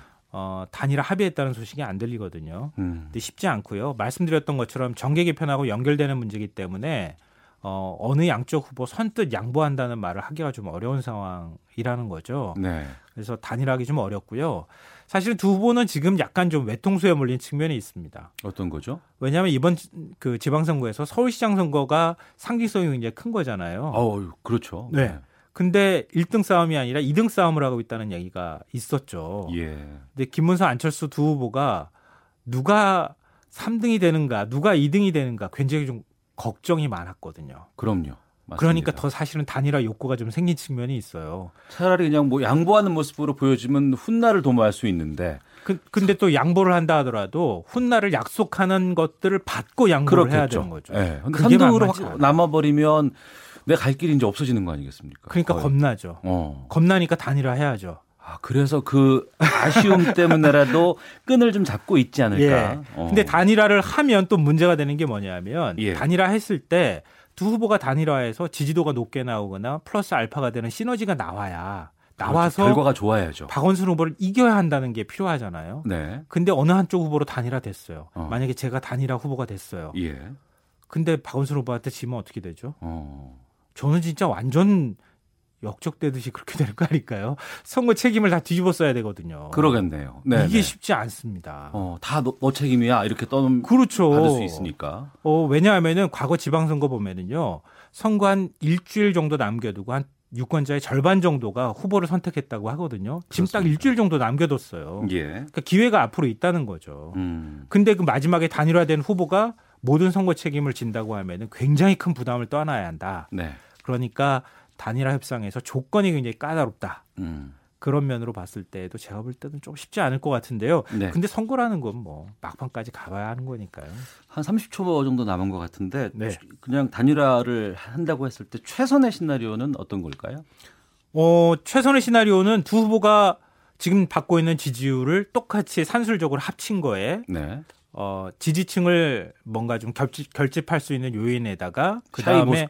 단일화 합의했다는 소식이 안 들리거든요. 근데 쉽지 않고요. 말씀드렸던 것처럼 정계 개편하고 연결되는 문제이기 때문에 어느 양쪽 후보 선뜻 양보한다는 말을 하기가 좀 어려운 상황이라는 거죠. 네. 그래서 단일화하기 좀 어렵고요. 사실은 두 후보는 지금 약간 좀 외통수에 몰린 측면이 있습니다. 어떤 거죠? 왜냐하면 이번 그 지방선거에서 서울시장 선거가 상징성이 굉장히 큰 거잖아요. 그렇죠. 네. 근데 1등 싸움이 아니라 2등 싸움을 하고 있다는 얘기가 있었죠. 예. 근데 김문수 안철수 두 후보가 누가 3등이 되는가 누가 2등이 되는가 굉장히 좀 걱정이 많았거든요. 그럼요. 맞습니다. 그러니까 더 사실은 단일화 욕구가 좀 생긴 측면이 있어요. 차라리 그냥 뭐 양보하는 모습으로 보여지면 훗날을 도모할 수 있는데. 근데 또 양보를 한다 하더라도 훗날을 약속하는 것들을 받고 양보를 그렇겠죠. 해야 되는 거죠. 네. 근데 3등으로 남아버리면 내 갈 길이 이제 없어지는 거 아니겠습니까? 그러니까 거의. 겁나죠. 겁나니까 단일화 해야죠. 아, 그래서 그 아쉬움 때문에라도 끈을 좀 잡고 있지 않을까. 근데 단일화를 하면 또 문제가 되는 게 뭐냐면 단일화 했을 때 두 후보가 단일화해서 지지도가 높게 나오거나 플러스 알파가 되는 시너지가 나와서 결과가 좋아야죠. 박원순 후보를 이겨야 한다는 게 필요하잖아요. 네. 근데 어느 한쪽 후보로 단일화 됐어요. 만약에 제가 단일화 후보가 됐어요. 예. 근데 박원순 후보한테 지면 어떻게 되죠? 저는 진짜 완전 역적되듯이 그렇게 될 거 아닐까요? 선거 책임을 다 뒤집어 써야 되거든요. 그러겠네요. 네네. 이게 쉽지 않습니다. 다 너 책임이야 이렇게 떠넘 그렇죠. 받을 수 있으니까. 왜냐하면은 과거 지방선거 보면은요 선거 한 일주일 정도 남겨두고 한 유권자의 절반 정도가 후보를 선택했다고 하거든요. 지금 그렇습니다. 딱 일주일 정도 남겨뒀어요. 예. 그러니까 기회가 앞으로 있다는 거죠. 근데 그 마지막에 단일화된 후보가 모든 선거 책임을 진다고 하면은 굉장히 큰 부담을 떠안아야 한다. 네. 그러니까 단일화 협상에서 조건이 굉장히 까다롭다. 그런 면으로 봤을 때도 제가 볼 때는 좀 쉽지 않을 것 같은데요. 네. 근데 선거라는 건 뭐 막판까지 가봐야 하는 거니까요. 한 30초 정도 남은 것 같은데 네. 그냥 단일화를 한다고 했을 때 최선의 시나리오는 어떤 걸까요? 최선의 시나리오는 두 후보가 지금 받고 있는 지지율을 똑같이 산술적으로 합친 거에 네. 지지층을 뭔가 좀 결집할 수 있는 요인에다가 그다음에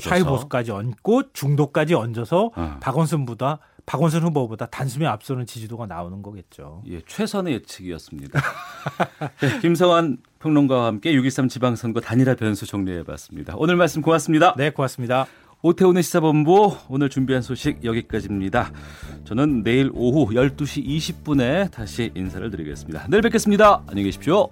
샤이 보수까지 얹고 중도까지 얹어서 박원순 후보보다 단숨에 앞서는 지지도가 나오는 거겠죠. 예, 최선의 예측이었습니다. 네, 김성환 평론가와 함께 6.13 지방선거 단일화 변수 정리해봤습니다. 오늘 말씀 고맙습니다. 네, 고맙습니다. 오태훈의 시사본부 오늘 준비한 소식 여기까지입니다. 저는 내일 오후 12시 20분에 다시 인사를 드리겠습니다. 내일 뵙겠습니다. 안녕히 계십시오.